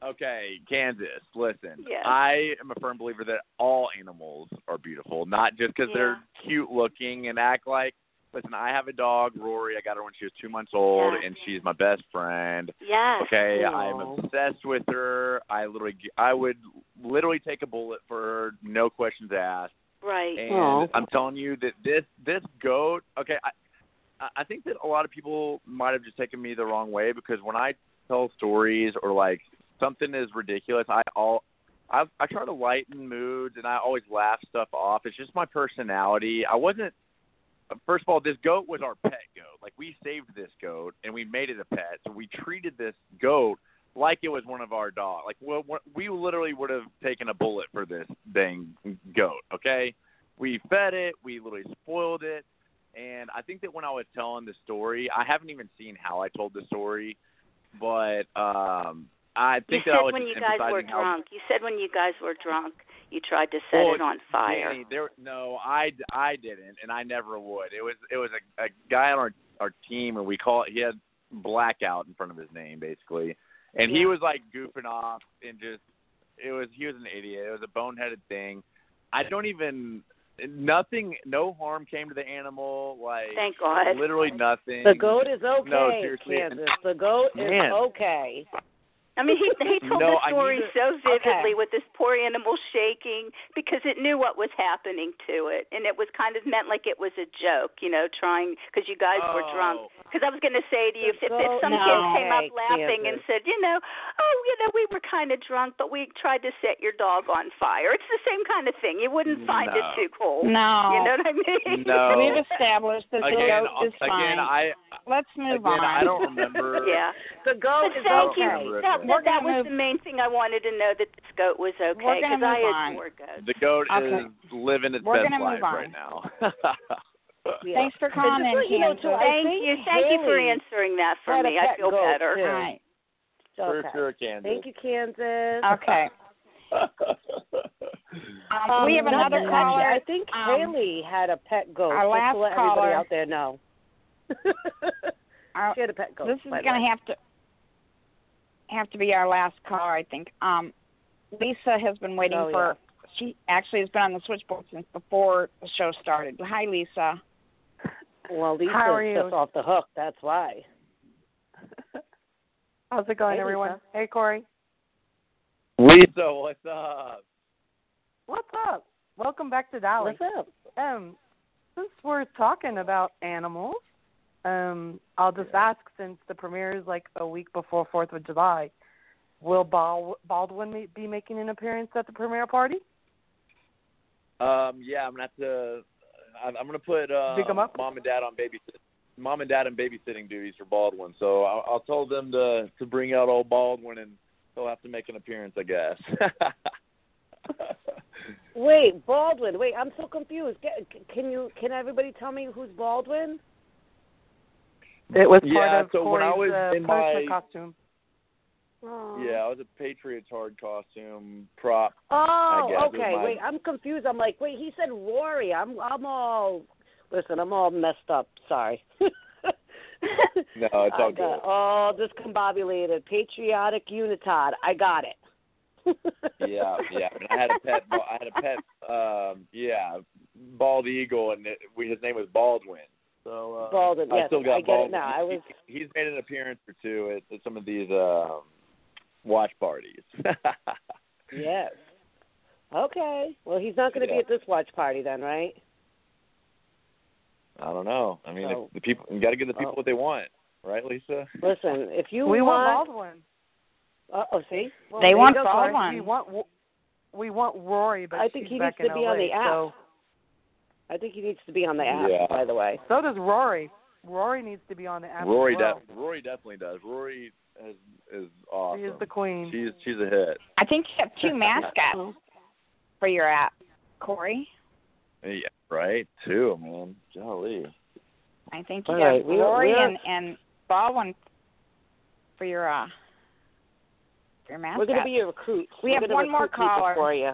Okay, Kansas, listen, I am a firm believer that all animals are beautiful, not just because they're cute looking and act like, listen, I have a dog, Rory. I got her when she was 2 months old, and she's my best friend. Yes. Okay, aww. I'm obsessed with her. I would literally take a bullet for her, no questions asked. Right. And I'm telling you that this goat, okay, I think that a lot of people might have just taken me the wrong way because when I tell stories or like, something is ridiculous. I try to lighten moods, and I always laugh stuff off. It's just my personality. I wasn't. First of all, this goat was our pet goat. Like we saved this goat, and we made it a pet. So we treated this goat like it was one of our dogs. Like we literally would have taken a bullet for this dang goat. Okay, we fed it. We literally spoiled it. And I think that when I was telling the story, I haven't even seen how I told the story, but. I think you said when you guys were drunk. You said when you guys were drunk, you tried to set it on fire. Danny, I didn't, and I never would. It was a guy on our team, and we call it. He had blackout in front of his name, basically, and he was like goofing off and just. He was an idiot. It was a boneheaded thing. No harm came to the animal. Like, thank God. Literally nothing. The goat is okay. No, seriously, Kansas. The goat is okay. I mean, he told the story so vividly with this poor animal shaking because it knew what was happening to it. And it was kind of meant like it was a joke, you know, because you guys were drunk. Because I was going to say to you, if some kid came up laughing and said, you know, we were kind of drunk, but we tried to set your dog on fire. It's the same kind of thing. You wouldn't find it too cool. No. You know what I mean? No. We've established that the goat is fine. Let's move on. I don't remember. The goat is okay. That was the main thing I wanted to know, that this goat was okay. Because I adore goats. The goat is living its best life right now. Thanks for calling in, Kansas. Thank you for answering that for me. I feel better. All right. For sure, Kansas. Thank you, Kansas. Okay. We have another caller. I think Haleigh had a pet goat. Our last caller. Just to let everybody out there know. She had a pet goat. This is going to have to be our last caller, I think. Lisa has been waiting for. She actually has been on the switchboard since before the show started. Hi, Lisa. Well, Lisa's just off the hook. That's why. How's it going, everyone? Lisa. Hey, Corey. Lisa, what's up? What's up? Welcome back to Dallas. What's up? Since we're talking about animals, I'll just ask, since the premiere is like a week before 4th of July, will Baldwin be making an appearance at the premiere party? I'm going to have to – I'm going to put mom and dad on babysitting duties for Baldwin. So I'll tell them to bring out old Baldwin, and he'll have to make an appearance, I guess. Wait, Baldwin. Wait, I'm so confused. Can everybody tell me who's Baldwin? It was part of Corey's punishment costume. Aww. Yeah, I was a Patriots hard costume prop. Oh, okay. Wait, I'm confused. I'm like, wait, he said Rory. I'm all messed up. Sorry. No, it's all good. All discombobulated, patriotic unitard. I got it. Yeah. I had a pet. Bald eagle, and his name was Baldwin. So Baldwin. Yes, still got I get Baldwin. It now. I was. He's made an appearance or two at some of these watch parties. Yes. Okay. Well, he's not going to be at this watch party then, right? I don't know. I mean, if the people, you got to give the people what they want, right, Lisa? Listen, if you want Baldwin. Oh, see? Well, they want Baldwin. We want Rory, but I think he needs to be on the app. I think he needs to be on the app, by the way. So does Rory. Rory needs to be on the app. Rory definitely does. Rory is awesome. She is the queen. She's a hit. I think you have two mascots for your app, Corey. Yeah, right. Two, man. Jolly. I think you got Rory and Baldwin for your mascot. We're going to be your recruits. We have one more caller for you.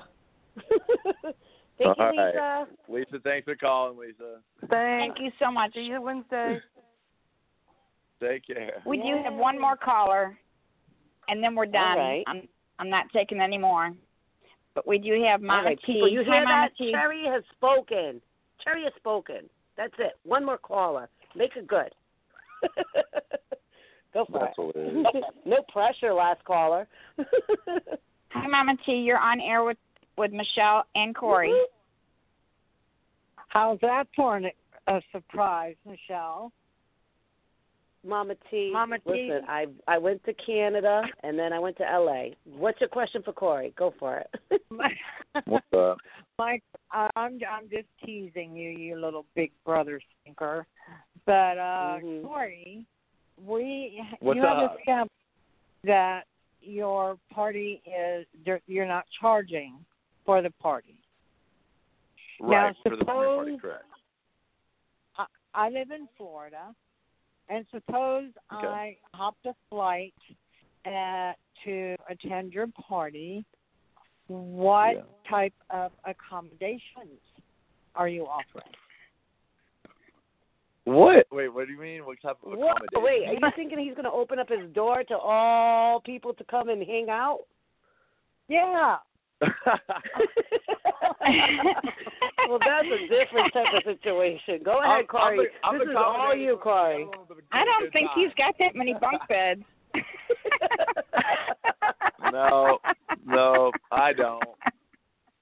Thank you, Lisa. Right. Lisa, thanks for calling, Lisa. Thank you so much. See you Wednesday. Take care. We do have one more caller, and then we're done. Right. I'm not taking any more. But we do have Mama T. You hear that? Sherri has spoken. That's it. One more caller. Make it good. Go for it. No pressure, last caller. Hi, Mama T. You're on air with Michelle and Corey. How's that for a surprise, Michelle? Mama T. Listen, I went to Canada and then I went to LA. What's your question for Corey? Go for it. What's up? Mike, I'm just teasing you, you little Big Brother stinker. But Corey, you understand that your party is you're not charging for the party. Right, now, for the party, correct. I live in Florida. And suppose I hopped a flight to attend your party, what type of accommodations are you offering? What? Wait, what do you mean? What type of accommodations? Wait, are you thinking he's going to open up his door to all people to come and hang out? Yeah. Well, that's a different type of situation. Go ahead, Corey. This is all you, Corey. I don't think he's got that many bunk beds. No, I don't.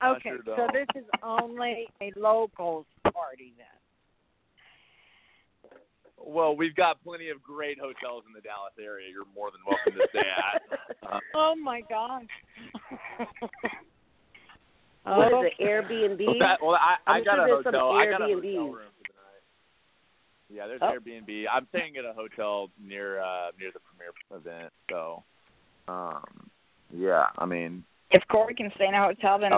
Okay, sure don't. So this is only a locals party then. Well, we've got plenty of great hotels in the Dallas area. You're more than welcome to stay at. Oh, my gosh. What is it, Airbnb? I got a hotel. I got a hotel room tonight. Yeah, there's Airbnb. I'm staying at a hotel near the premiere event. So, I mean. If Corey can stay in a hotel, then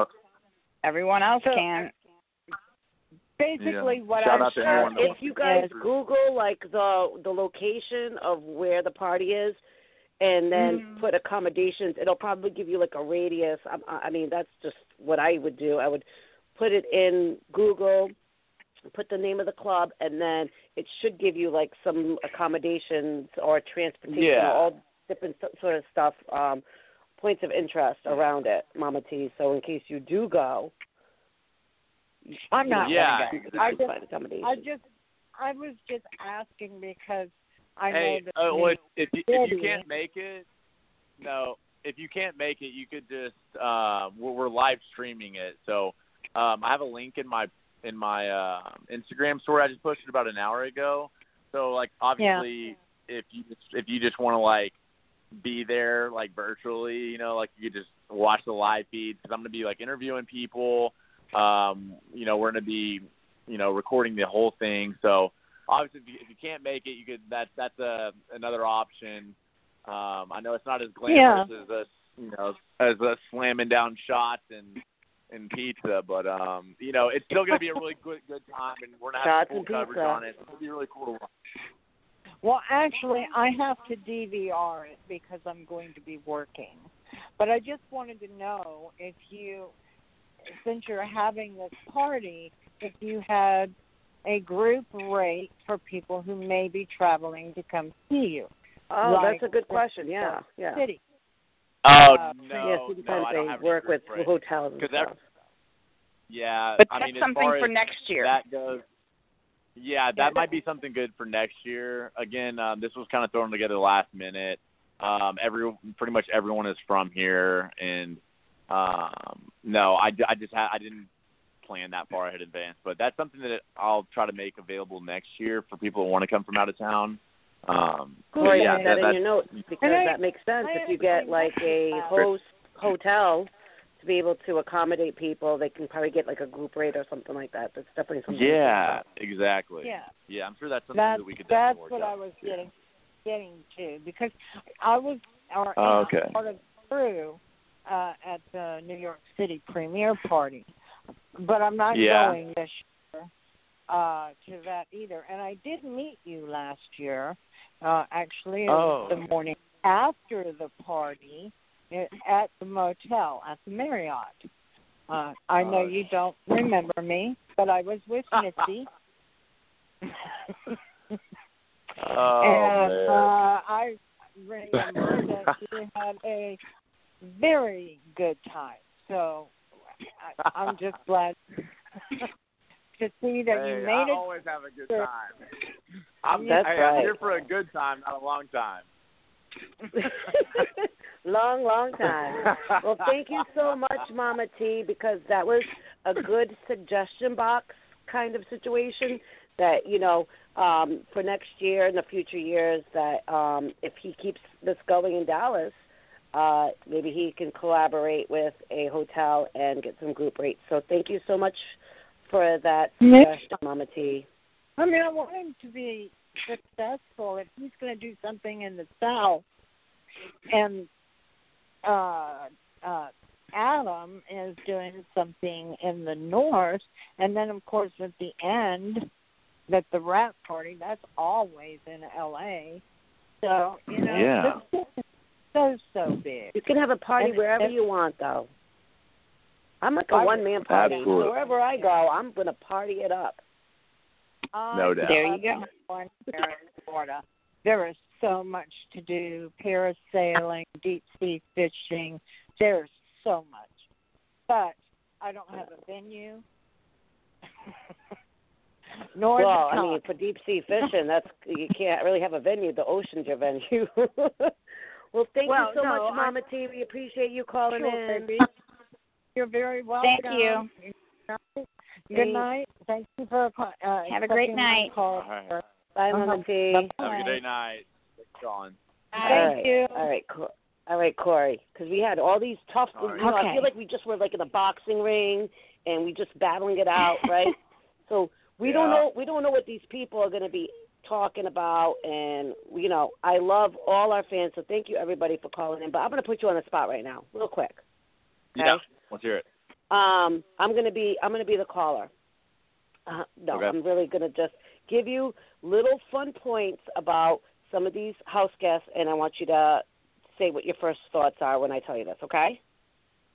everyone else can. Basically, what I'm sure if you guys Google like the location of where the party is, and then put accommodations, it'll probably give you like a radius. I mean, that's just what I would do. I would put it in Google, put the name of the club, and then it should give you like some accommodations or transportation, all different sort of stuff, points of interest around it, Mama T. So in case you do go. I'm not. Yeah, I was just asking because I know that. Well, if you can't make it, you could just. We're live streaming it, so I have a link in my Instagram story. I just posted about an hour ago. So like, obviously, if you just want to like be there like virtually, like you could just watch the live feed because I'm gonna be like interviewing people. We're going to be, recording the whole thing. So obviously, if you can't make it, you could. That's another option. I know it's not as glamorous as us, as us slamming down shots and pizza, but it's still going to be a really good time, and we're going to have full coverage on it. It'll be really cool to watch. Well, actually, I have to DVR it because I'm going to be working. But I just wanted to know if you. Since you're having this party, if you had a group rate for people who may be traveling to come see you? Oh, like, that's a good question. Yeah, yeah. City. Oh, no, yes, you can no, I work with rate. Hotels and stuff. Yeah, but that's something for next year. That goes, yeah, that might be something good for next year. Again, this was kind of thrown together last minute. Pretty much everyone is from here, and I didn't plan that far ahead in advance. But that's something that I'll try to make available next year for people who want to come from out of town. Cool, yeah, that in your notes because that makes sense. If you get like a host hotel to be able to accommodate people, they can probably get like a group rate or something like that. That's definitely something. Yeah, exactly. Yeah, I'm sure that's something that we could definitely work out. That's what I was getting to because I was part of the crew at the New York City premiere party, but I'm not going this year to that either. And I did meet you last year. Actually, it was the morning after the party at the motel, at the Marriott. I know you don't remember me, but I was with Missy. I remember that she had a very good time. So I'm just glad to see that you made it. I always have a good time. I'm here for a good time, not a long time. Long time. Well, thank you so much, Mama T, because that was a good suggestion box kind of situation that, for next year and the future years that if he keeps this going in Dallas, maybe he can collaborate with a hotel and get some group rates. So thank you so much for that suggestion, Mama T. I mean, I want him to be successful. If he's going to do something in the South and Adam is doing something in the North, and then, of course, at the end, that the rap party, that's always in L.A. So, this is so big. You can have a party wherever you want, though. I'm like a one-man party. Absolutely. Wherever I go, I'm going to party it up. No doubt. There you go. There is so much to do. Parasailing, deep sea fishing. There's so much. But I don't have a venue. Nor for deep sea fishing, you can't really have a venue. The ocean's your venue. Well, thank you so much, Mama T. We appreciate you calling in. Baby. You're very welcome. Thank you. Good night. Thank you for have a great night. Call. Right. Bye, Mama T. Have a good night. John. Thank you. All right, Corey. Because we had all these tough. Right. I feel like we just were like in a boxing ring and we just battling it out, right? So. We don't know what these people are going to be talking about, and I love all our fans. So thank you everybody for calling in. But I'm going to put you on the spot right now, real quick. Okay? Yeah, let's hear it. I'm going to be the caller. I'm really going to just give you little fun points about some of these house guests, and I want you to say what your first thoughts are when I tell you this. Okay?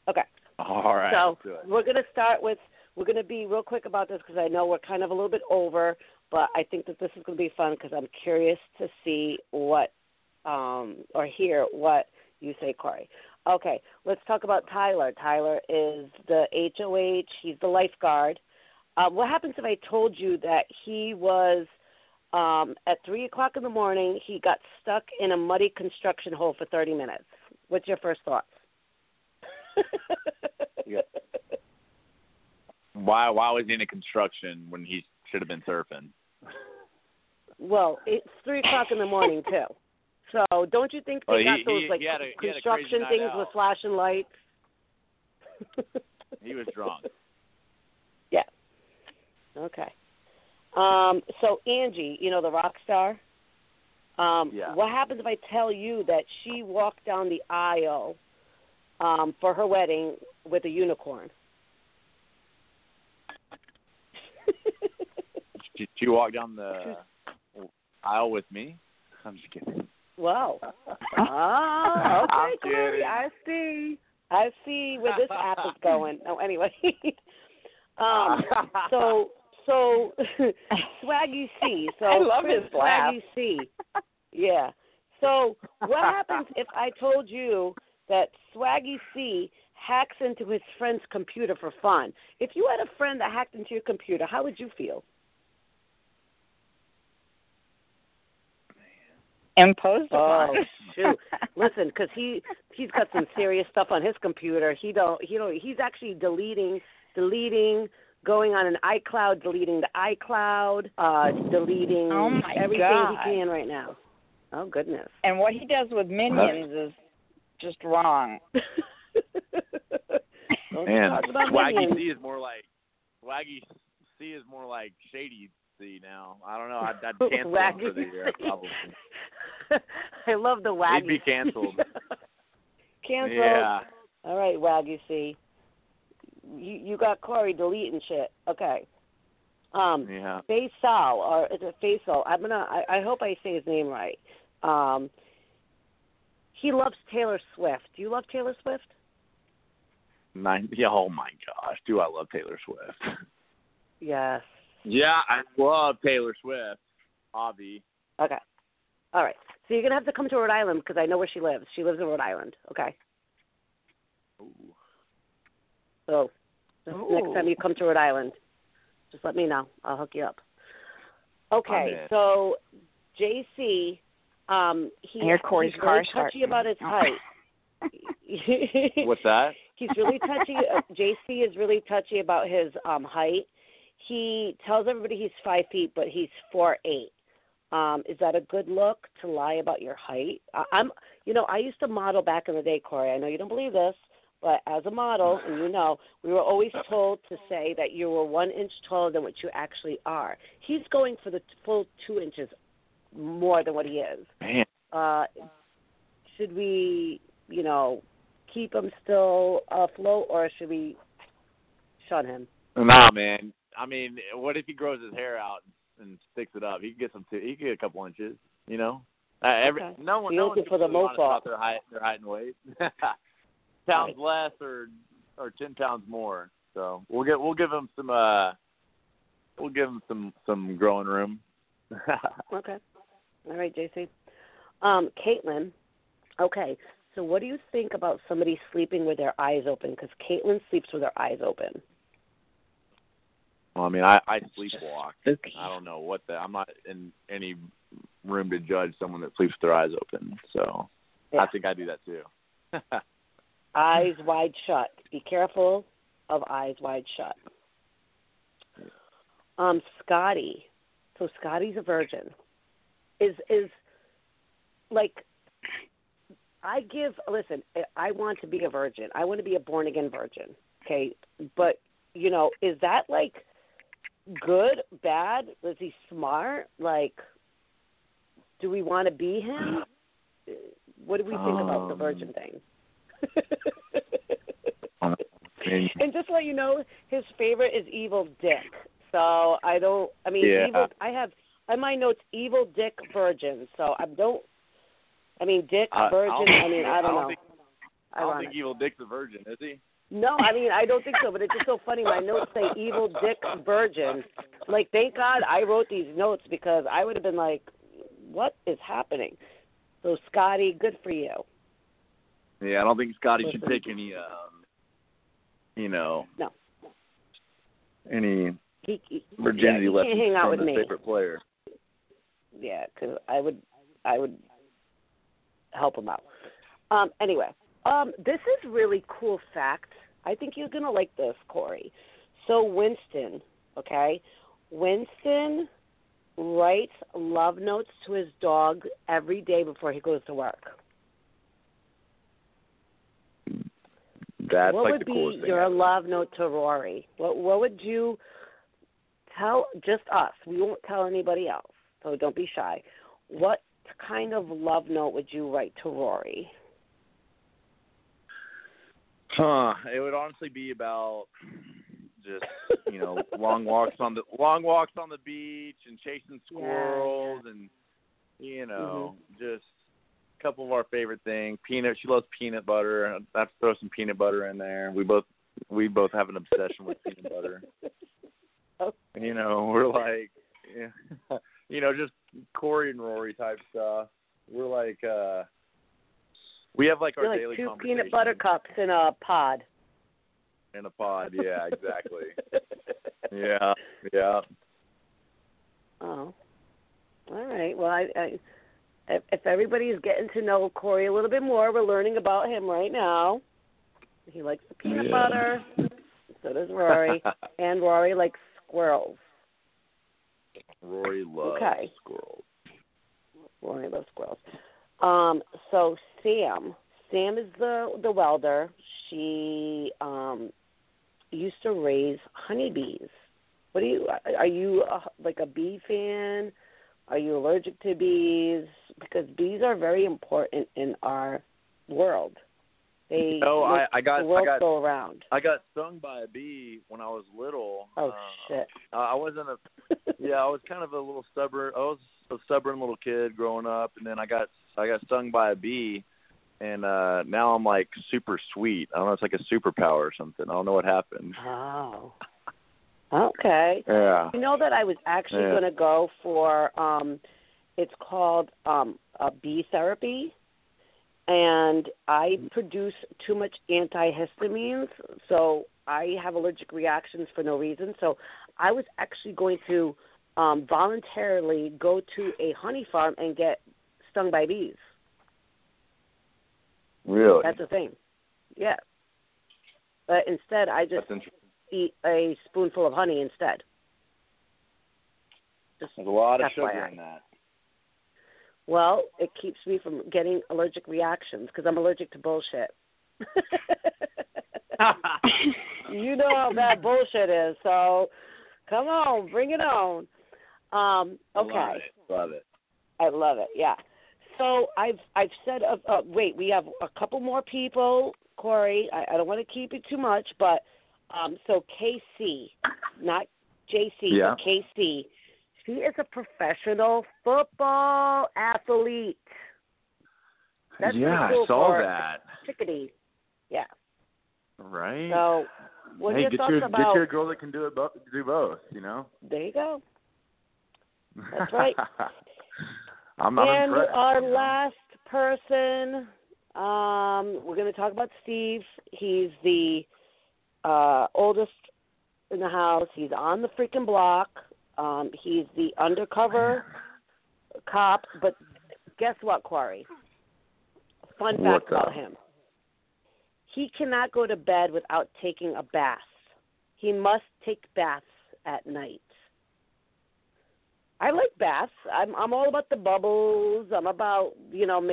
Okay. All right. So we're going to start with. We're going to be real quick about this because I know we're kind of a little bit over, but I think that this is going to be fun because I'm curious to see what or hear what you say, Corey. Okay, let's talk about Tyler. Tyler is the HOH. He's the lifeguard. What happens if I told you that he was at 3 o'clock in the morning, he got stuck in a muddy construction hole for 30 minutes? What's your first thoughts? Yeah. Why was he in a construction when he should have been surfing? Well, it's 3 o'clock in the morning, too. So don't you think construction things with flashing lights? He was drunk. Yeah. Okay. So Angie, the rock star, what happens if I tell you that she walked down the aisle for her wedding with a unicorn? Did you walk down the aisle with me? I'm just kidding. Wow. Oh, okay, Corey. I see where this app is going. No, anyway. So So Swaggy C. So I love his laugh. Swaggy C. Yeah. So what happens if I told you that Swaggy C hacks into his friend's computer for fun? If you had a friend that hacked into your computer, how would you feel? Imposed upon. Oh, shoot. Listen, because he's got some serious stuff on his computer. He's actually deleting, going on an iCloud, deleting the iCloud, deleting everything he can right now. Oh, goodness. And what he does with Minions is just wrong. Man, Swaggy C is more like Shady C now. I don't know. I'd cancel him for the year, probably. I love the Waggy. He'd be canceled. Canceled. Yeah. All right, Waggy C. You got Corey deleting shit. Okay. Yeah. Faisal. I hope I say his name right. He loves Taylor Swift. Do you love Taylor Swift? Oh my gosh, do I love Taylor Swift? Yes. Yeah, I love Taylor Swift. Obvi. Okay. All right. So you're gonna have to come to Rhode Island because I know where she lives. She lives in Rhode Island. Okay. Ooh. So next time you come to Rhode Island, just let me know. I'll hook you up. Okay. So JC, he's really touchy about his height. What's that? He's really touchy. JC is really touchy about his height. He tells everybody he's 5 feet, but he's 4'8". Is that a good look to lie about your height? I used to model back in the day, Corey. I know you don't believe this, but as a model, and you know, we were always told to say that you were 1 inch taller than what you actually are. He's going for the full 2 inches more than what he is. Man. Should we, keep him still afloat, or should we shun him? Nah, man. I mean, what if he grows his hair out and sticks it up? He could get he could get a couple inches, you know. No one's for the most part their height and weight. Pounds less or 10 pounds more. So we'll give him some growing room. Okay. All right, JC. Caitlin. Okay. So what do you think about somebody sleeping with their eyes open? Because Caitlin sleeps with her eyes open. Well, I mean, I sleepwalk. I don't know I'm not in any room to judge someone that sleeps with their eyes open. So yeah. I think I do that too. Eyes wide shut. Be careful of eyes wide shut. Scotty. So Scotty's a virgin. I want to be a virgin. I want to be a born again virgin. Okay, but is that good, bad? Was he smart? Do we want to be him? What do we think about the virgin thing? And just to let you know, his favorite is Evil Dick. So I have in my notes Evil Dick Virgin. So Dick Virgin. I don't know. I don't think Evil Dick's a virgin, is he? No, I don't think so, but it's just so funny. My notes say Evil Dick Virgin. Thank God I wrote these notes because I would have been like, what is happening? So, Scotty, good for you. Yeah, I don't think Scotty should take any, no. Any virginity lessons hang out from his favorite player. Yeah, because I would help him out. Anyway. This is really cool fact. I think you're going to like this, Corey. So Winston, okay? Winston writes love notes to his dog every day before he goes to work. That's what would the coolest thing. What would be your love note to Rory? What would you tell just us? We won't tell anybody else, so don't be shy. What kind of love note would you write to Rory? It would honestly be about just long walks on the beach and chasing squirrels and just a couple of our favorite things. She loves peanut butter. I have to throw some peanut butter in there. We both have an obsession with peanut butter. Okay. You know, we're like, you know, just Corey and Rory type stuff. We're like, we have like our daily conversations. Like two peanut butter cups in a pod. In a pod, yeah, exactly. Yeah, yeah. Oh, all right. Well, I if everybody's getting to know Corey a little bit more, we're learning about him right now. He likes the peanut butter. So does Rory. And Rory likes squirrels. Rory loves squirrels. Rory loves squirrels. So Sam is the welder. She used to raise honeybees. What are you like a bee fan? Are you allergic to bees? Because bees are very important in our world. I got go around. I got stung by a bee when I was little. Oh shit! I wasn't I was kind of a little stubborn. I was a stubborn little kid growing up, and then I got stung by a bee, and now I'm like super sweet. I don't know. It's like a superpower or something. I don't know what happened. Oh. Okay. Yeah. You know that I was actually going to go for it's called a bee therapy. And I produce too much antihistamines, so I have allergic reactions for no reason. So I was actually going to voluntarily go to a honey farm and get stung by bees. Really? That's a thing. Yeah. But instead, I just eat a spoonful of honey instead. Just there's a lot of sugar in that. Well, it keeps me from getting allergic reactions because I'm allergic to bullshit. You know how bad bullshit is, so come on, bring it on. Okay. Love it. I love it, yeah. So I've said, wait, we have a couple more people, Corey. I don't want to keep it too much, but so Kaycee, not JC, yeah. But Kaycee. She is a professional football athlete. That's pretty cool. I saw that. Chickadee. Yeah. Right. So, what are your thoughts about? Get your girl that can do both, you know? There you go. That's right. I'm not impressed. And our last person, we're going to talk about Steve. He's the oldest in the house. He's on the freaking block. He's the undercover cop, but guess what, Corey? Fun fact about him. He cannot go to bed without taking a bath. He must take baths at night. I like baths. I'm all about the bubbles. I'm about, Yeah. Have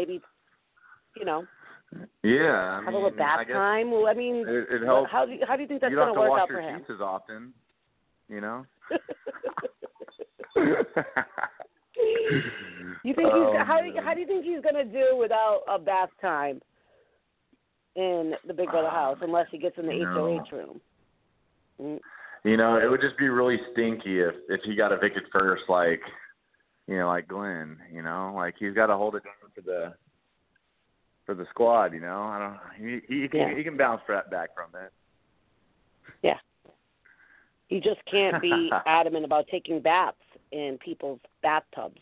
a little bath time. Well, I mean, it helps. How do you think that's going to work out for him? You don't have to wash your sheets as often, you know? You think how do you think he's gonna do without a bath time in the Big Brother house unless he gets in the HOH room? Mm. You know, it would just be really stinky if he got evicted first, like Glenn. You know, like he's got to hold it down for the squad. You know, he can bounce back from that. Yeah. You just can't be adamant about taking baths in people's bathtubs.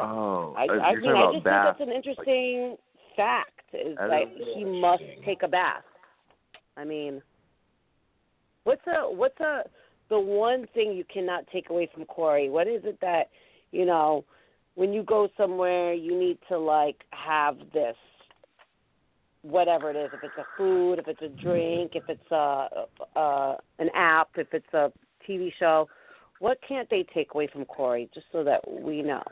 Oh, I just think that's an interesting fact. Is like he must take a bath. I mean, what's the one thing you cannot take away from Corey? What is it that when you go somewhere you need to like have this? Whatever it is, if it's a food, if it's a drink, if it's an app, if it's a TV show, what can't they take away from Corey just so that we know?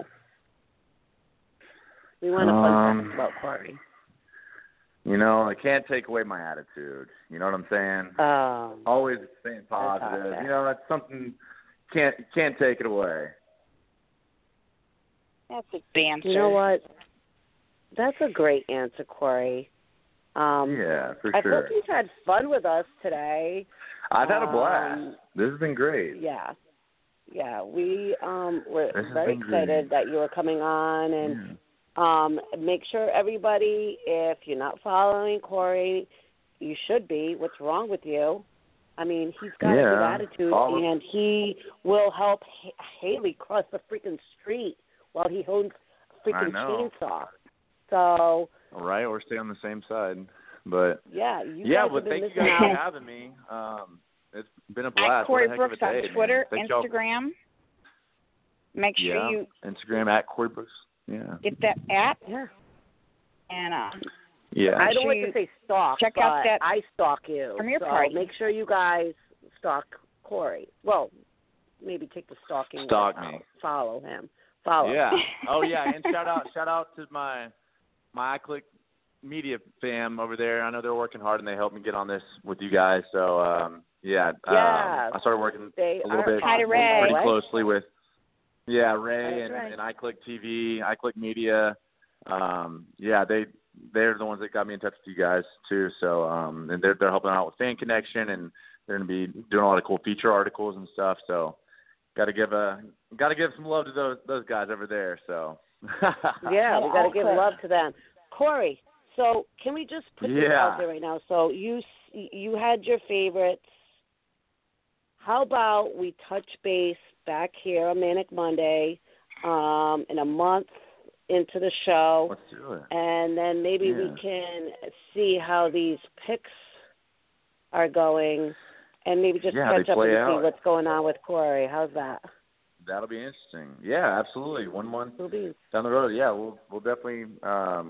We want to fun fact about Corey. You know, I can't take away my attitude. You know what I'm saying? Always staying positive. You know, that's something, can't take it away. That's a banter. You know what? That's a great answer, Corey. For sure. I hope you've had fun with us today. I've had a blast. This has been great. Yeah. Yeah, we're very excited that you were coming on. And make sure everybody, if you're not following Corey, you should be. What's wrong with you? I mean, he's got a good attitude, and he will help Haleigh cross the freaking street while he holds a freaking chainsaw. So right, or stay on the same side. But thank you guys for having me. It's been a blast. At Corey Brooks on Twitter, Instagram. Make sure you Instagram at Corey Brooks. Yeah. Get that app. Yeah. And I don't want to say stalk. Check out that I stalk you. From your party. Make sure you guys stalk Corey. Well, maybe take the stalking. Stalk me. Follow him. Yeah. Oh yeah. And shout out to my iClick Media fam over there. I know they're working hard and they helped me get on this with you guys. So I started working a little bit pretty closely with Ray and iClick TV, iClick Media. They're the ones that got me in touch with you guys too. So and they're helping out with Fan Connection, and they're gonna be doing a lot of cool feature articles and stuff. So gotta give some love to those guys over there. So we gotta give love to them. Corey, so can we just put this out there right now? So you had your favorites. How about we touch base back here on Manic Monday in a month into the show? Let's do it. And then maybe we can see how these picks are going and maybe just catch up and see what's going on with Corey. How's that? That'll be interesting. Yeah, absolutely. 1 month down the road. Yeah, we'll definitely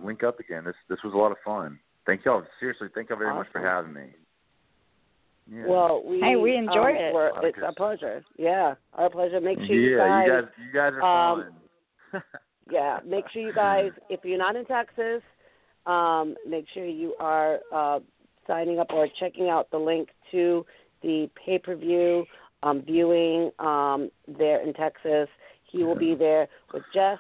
link up again. This was a lot of fun. Thank y'all. Seriously, thank y'all very much for having me. Yeah. Well, we enjoyed it. It's our pleasure. Yeah, our pleasure. Make sure you guys are fun. Make sure you guys, if you're not in Texas, make sure you are signing up or checking out the link to the pay-per-view viewing there in Texas. He will be there with Jess,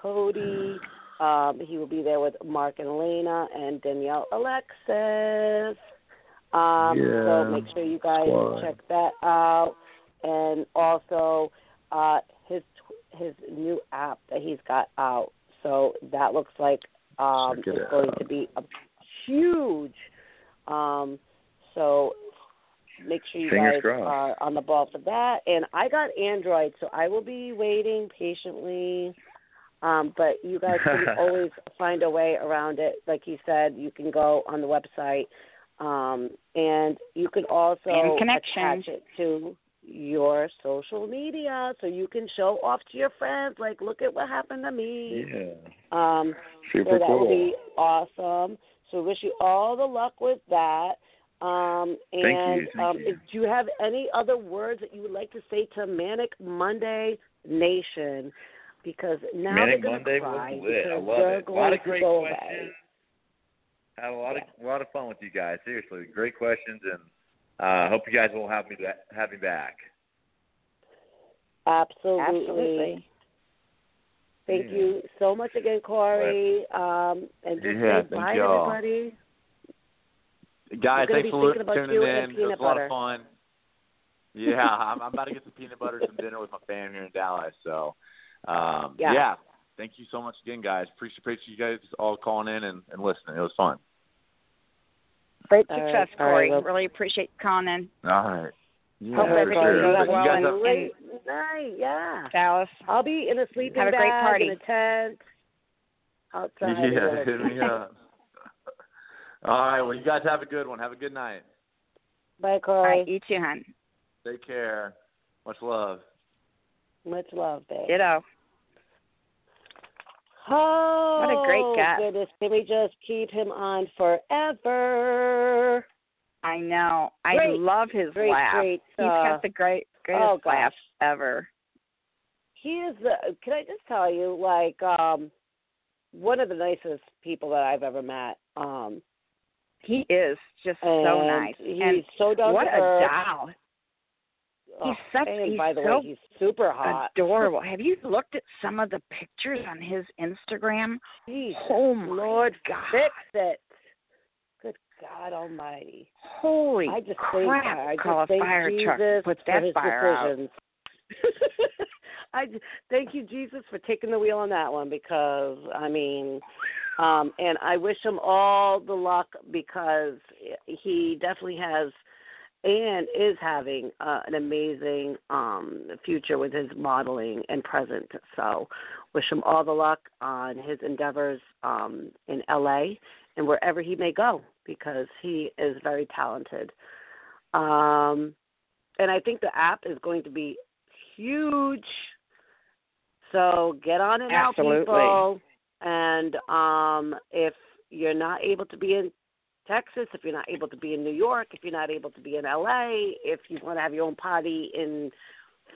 Cody. He will be there with Mark and Elena and Danielle Alexis. So make sure you guys check that out. And also his new app that he's got out. So that looks like it's going to be huge. So make sure you guys are on the ball for that. And I got Android, so I will be waiting patiently. But you guys can always find a way around it. Like he said, you can go on the website. And you can also attach it to your social media so you can show off to your friends, like, look at what happened to me. Yeah. Super cool. That will be awesome. So wish you all the luck with that. Thank you. Do you have any other words that you would like to say to Manic Monday Nation? Because now Manic Monday was lit. I love it. A lot of great questions. Had a lot of fun with you guys. Seriously, great questions, and hope you guys will have me back. Absolutely. Thank you so much again, Corey. And just say bye, everybody. Guys, thanks for tuning in. It was a lot of fun. Yeah, I'm about to get some peanut butter and some dinner with my fam here in Dallas. So, thank you so much again, guys. Appreciate you guys all calling in and listening. It was fun. Great success, Corey. Right, really appreciate you calling in. All right. Yeah, hope everybody goes well and late night. Yeah. Dallas. I'll be in a sleeping bag. Have a great party. In a tent. Outside. Yeah, hit me up. All right. Well, you guys have a good one. Have a good night. Bye, Corey. All right, you too, hon. Take care. Much love. Much love, babe. Ditto. Oh, what a great guy. Goodness. Can we just keep him on forever? I know. I love his laugh. He's got the greatest laugh ever. He is, can I just tell you, like, one of the nicest people that I've ever met. He is just so nice. He's so down to earth. What a doll. He's super hot. Adorable. Have you looked at some of the pictures on his Instagram? Jesus, oh, my Lord, God. Fix it. Good God almighty. Holy crap. I call a fire truck. Put that fire out. I thank you, Jesus, for taking the wheel on that one because, I mean, and I wish him all the luck because he definitely has and is having an amazing future with his modeling and present. So wish him all the luck on his endeavors in L.A. and wherever he may go, because he is very talented. And I think the app is going to be huge. So get on it now, people. And if you're not able to be in Texas, if you're not able to be in New York, if you're not able to be in L.A., if you want to have your own party in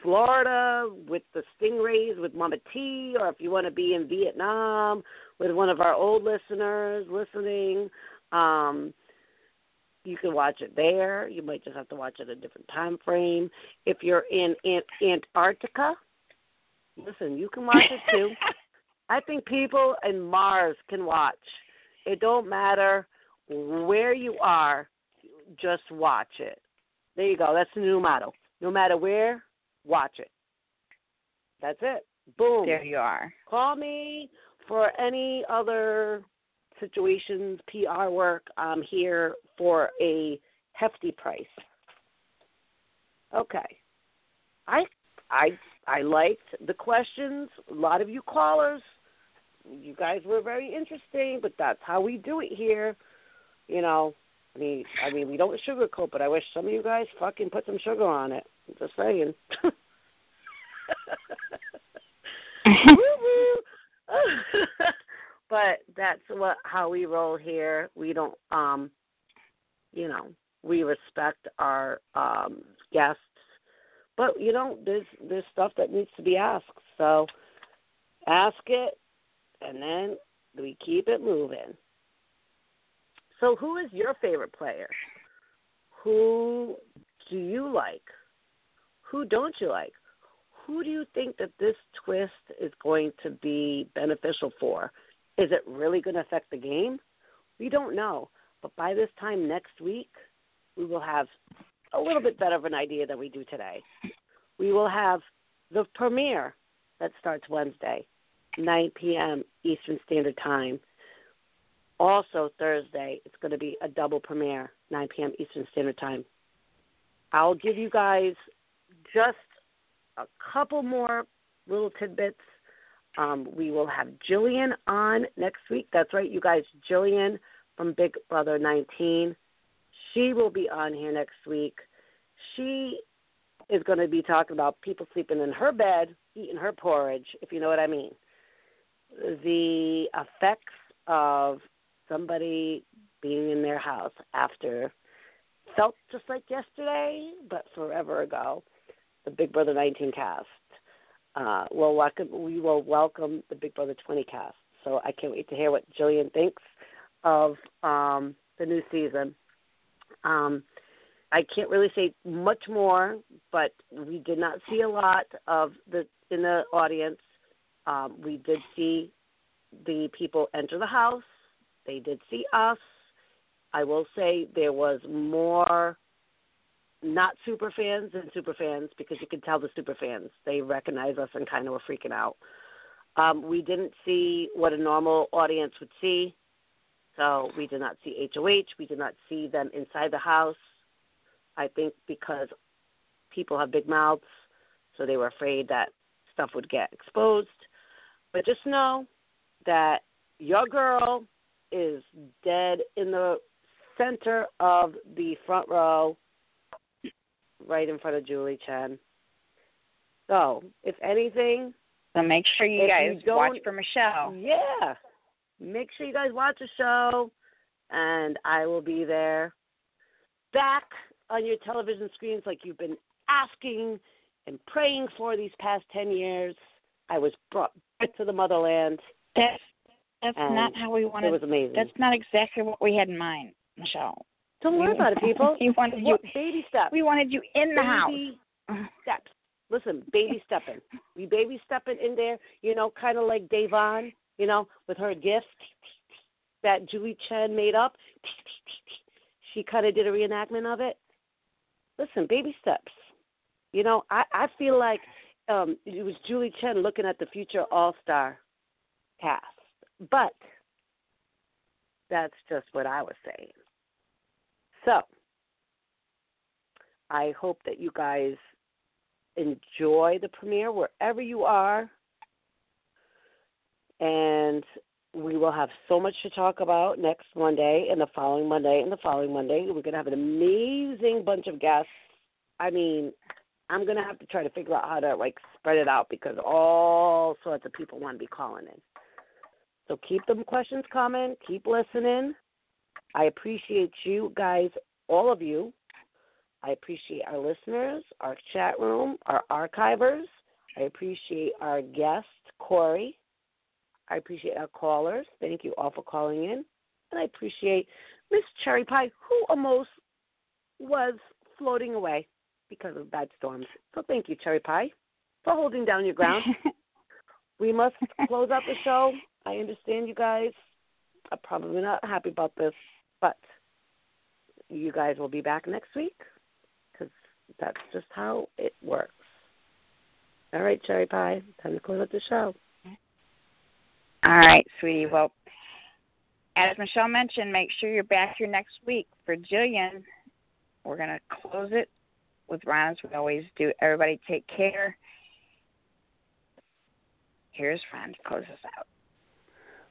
Florida with the Stingrays, with Mama T, or if you want to be in Vietnam with one of our old listeners listening, you can watch it there. You might just have to watch it at a different time frame. If you're in Antarctica, listen, you can watch it too. I think people in Mars can watch. It don't matter where you are, just watch it. There you go. That's the new motto. No matter where, watch it. That's it. Boom. There you are. Call me for any other situations, PR work. I'm here for a hefty price. Okay. I liked the questions. A lot of you callers, you guys were very interesting, but that's how we do it here. You know, I mean, we don't sugarcoat, but I wish some of you guys fucking put some sugar on it. I'm just saying. But that's how we roll here. We don't, you know, we respect our guests, but you know, there's stuff that needs to be asked. So ask it, and then we keep it moving. So who is your favorite player? Who do you like? Who don't you like? Who do you think that this twist is going to be beneficial for? Is it really going to affect the game? We don't know. But by this time next week, we will have a little bit better of an idea than we do today. We will have the premiere that starts Wednesday, 9 p.m. Eastern Standard Time. Also Thursday, it's going to be a double premiere, 9 p.m. Eastern Standard Time. I'll give you guys just a couple more little tidbits. We will have Jillian on next week. That's right, you guys, Jillian from Big Brother 19. She will be on here next week. She is going to be talking about people sleeping in her bed, eating her porridge, if you know what I mean. The effects of somebody being in their house after, felt just like yesterday, but forever ago, the Big Brother 19 cast. We will welcome the Big Brother 20 cast. So I can't wait to hear what Jillian thinks of the new season. I can't really say much more, but we did not see a lot of in the audience. We did see the people enter the house. They did see us. I will say there was more not super fans than super fans, because you could tell the super fans, they recognized us and kind of were freaking out. We didn't see what a normal audience would see. So we did not see HOH. We did not see them inside the house. I think because people have big mouths, so they were afraid that stuff would get exposed. But just know that your girl is dead in the center of the front row, right in front of Julie Chen. So, if anything... So make sure you guys watch for Michelle. Yeah. Make sure you guys watch the show, and I will be there back on your television screens like you've been asking and praying for these past 10 years. I was brought back to the motherland. That's not how we wanted. It was amazing. That's not exactly what we had in mind, Michelle. Don't worry about it, people. You wanted baby steps. We wanted you in the house. Steps. Listen, baby stepping. We baby stepping in there. You know, kind of like Davon. You know, with her gift that Julie Chen made up. She kind of did a reenactment of it. Listen, baby steps. You know, I feel like it was Julie Chen looking at the future All-Star cast. But that's just what I was saying. So I hope that you guys enjoy the premiere wherever you are. And we will have so much to talk about next Monday and the following Monday and the following Monday. We're going to have an amazing bunch of guests. I mean, I'm going to have to try to figure out how to, like, spread it out because all sorts of people want to be calling in. So keep them questions coming. Keep listening. I appreciate you guys, all of you. I appreciate our listeners, our chat room, our archivers. I appreciate our guest, Corey. I appreciate our callers. Thank you all for calling in. And I appreciate Miss Cherry Pie, who almost was floating away because of bad storms. So thank you, Cherry Pie, for holding down your ground. We must close out the show. I understand you guys are probably not happy about this, but you guys will be back next week because that's just how it works. All right, Cherry Pie, time to close out the show. All right, sweetie. Well, as Michelle mentioned, make sure you're back here next week for Jillian. We're going to close it with rhymes we always do. Everybody take care. Here's Rhymes to close us out.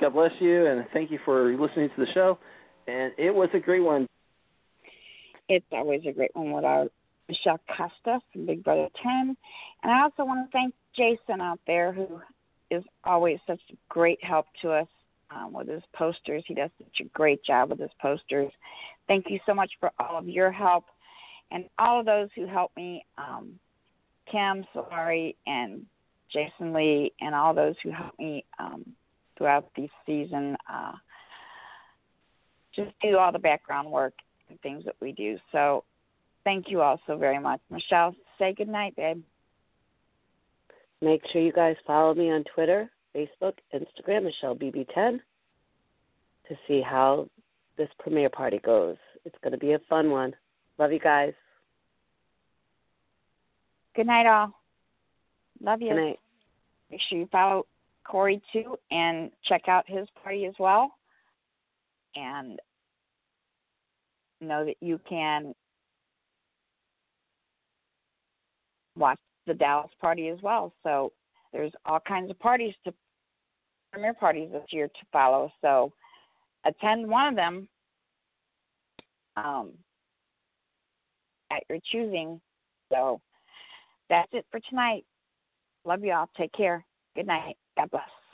God bless you, and thank you for listening to the show. And it was a great one. It's always a great one with our Michelle Costa from Big Brother 10. And I also want to thank Jason out there, who is always such a great help to us with his posters. He does such a great job with his posters. Thank you so much for all of your help and all of those who helped me, Kim, Solari, and Jason Lee, and all those who helped me throughout the season, just do all the background work and things that we do. So thank you all so very much. Michelle, say goodnight, babe. Make sure you guys follow me on Twitter, Facebook, Instagram, MichelleBB10, to see how this premiere party goes. It's going to be a fun one. Love you guys. Good night, all. Love you. Good night. Make sure you follow Corey too, and check out his party as well, and know that you can watch the Dallas party as well. So there's all kinds of parties to premiere parties this year to follow, so attend one of them at your choosing. So that's it for tonight. Love you all. Take care. Good night. God bless.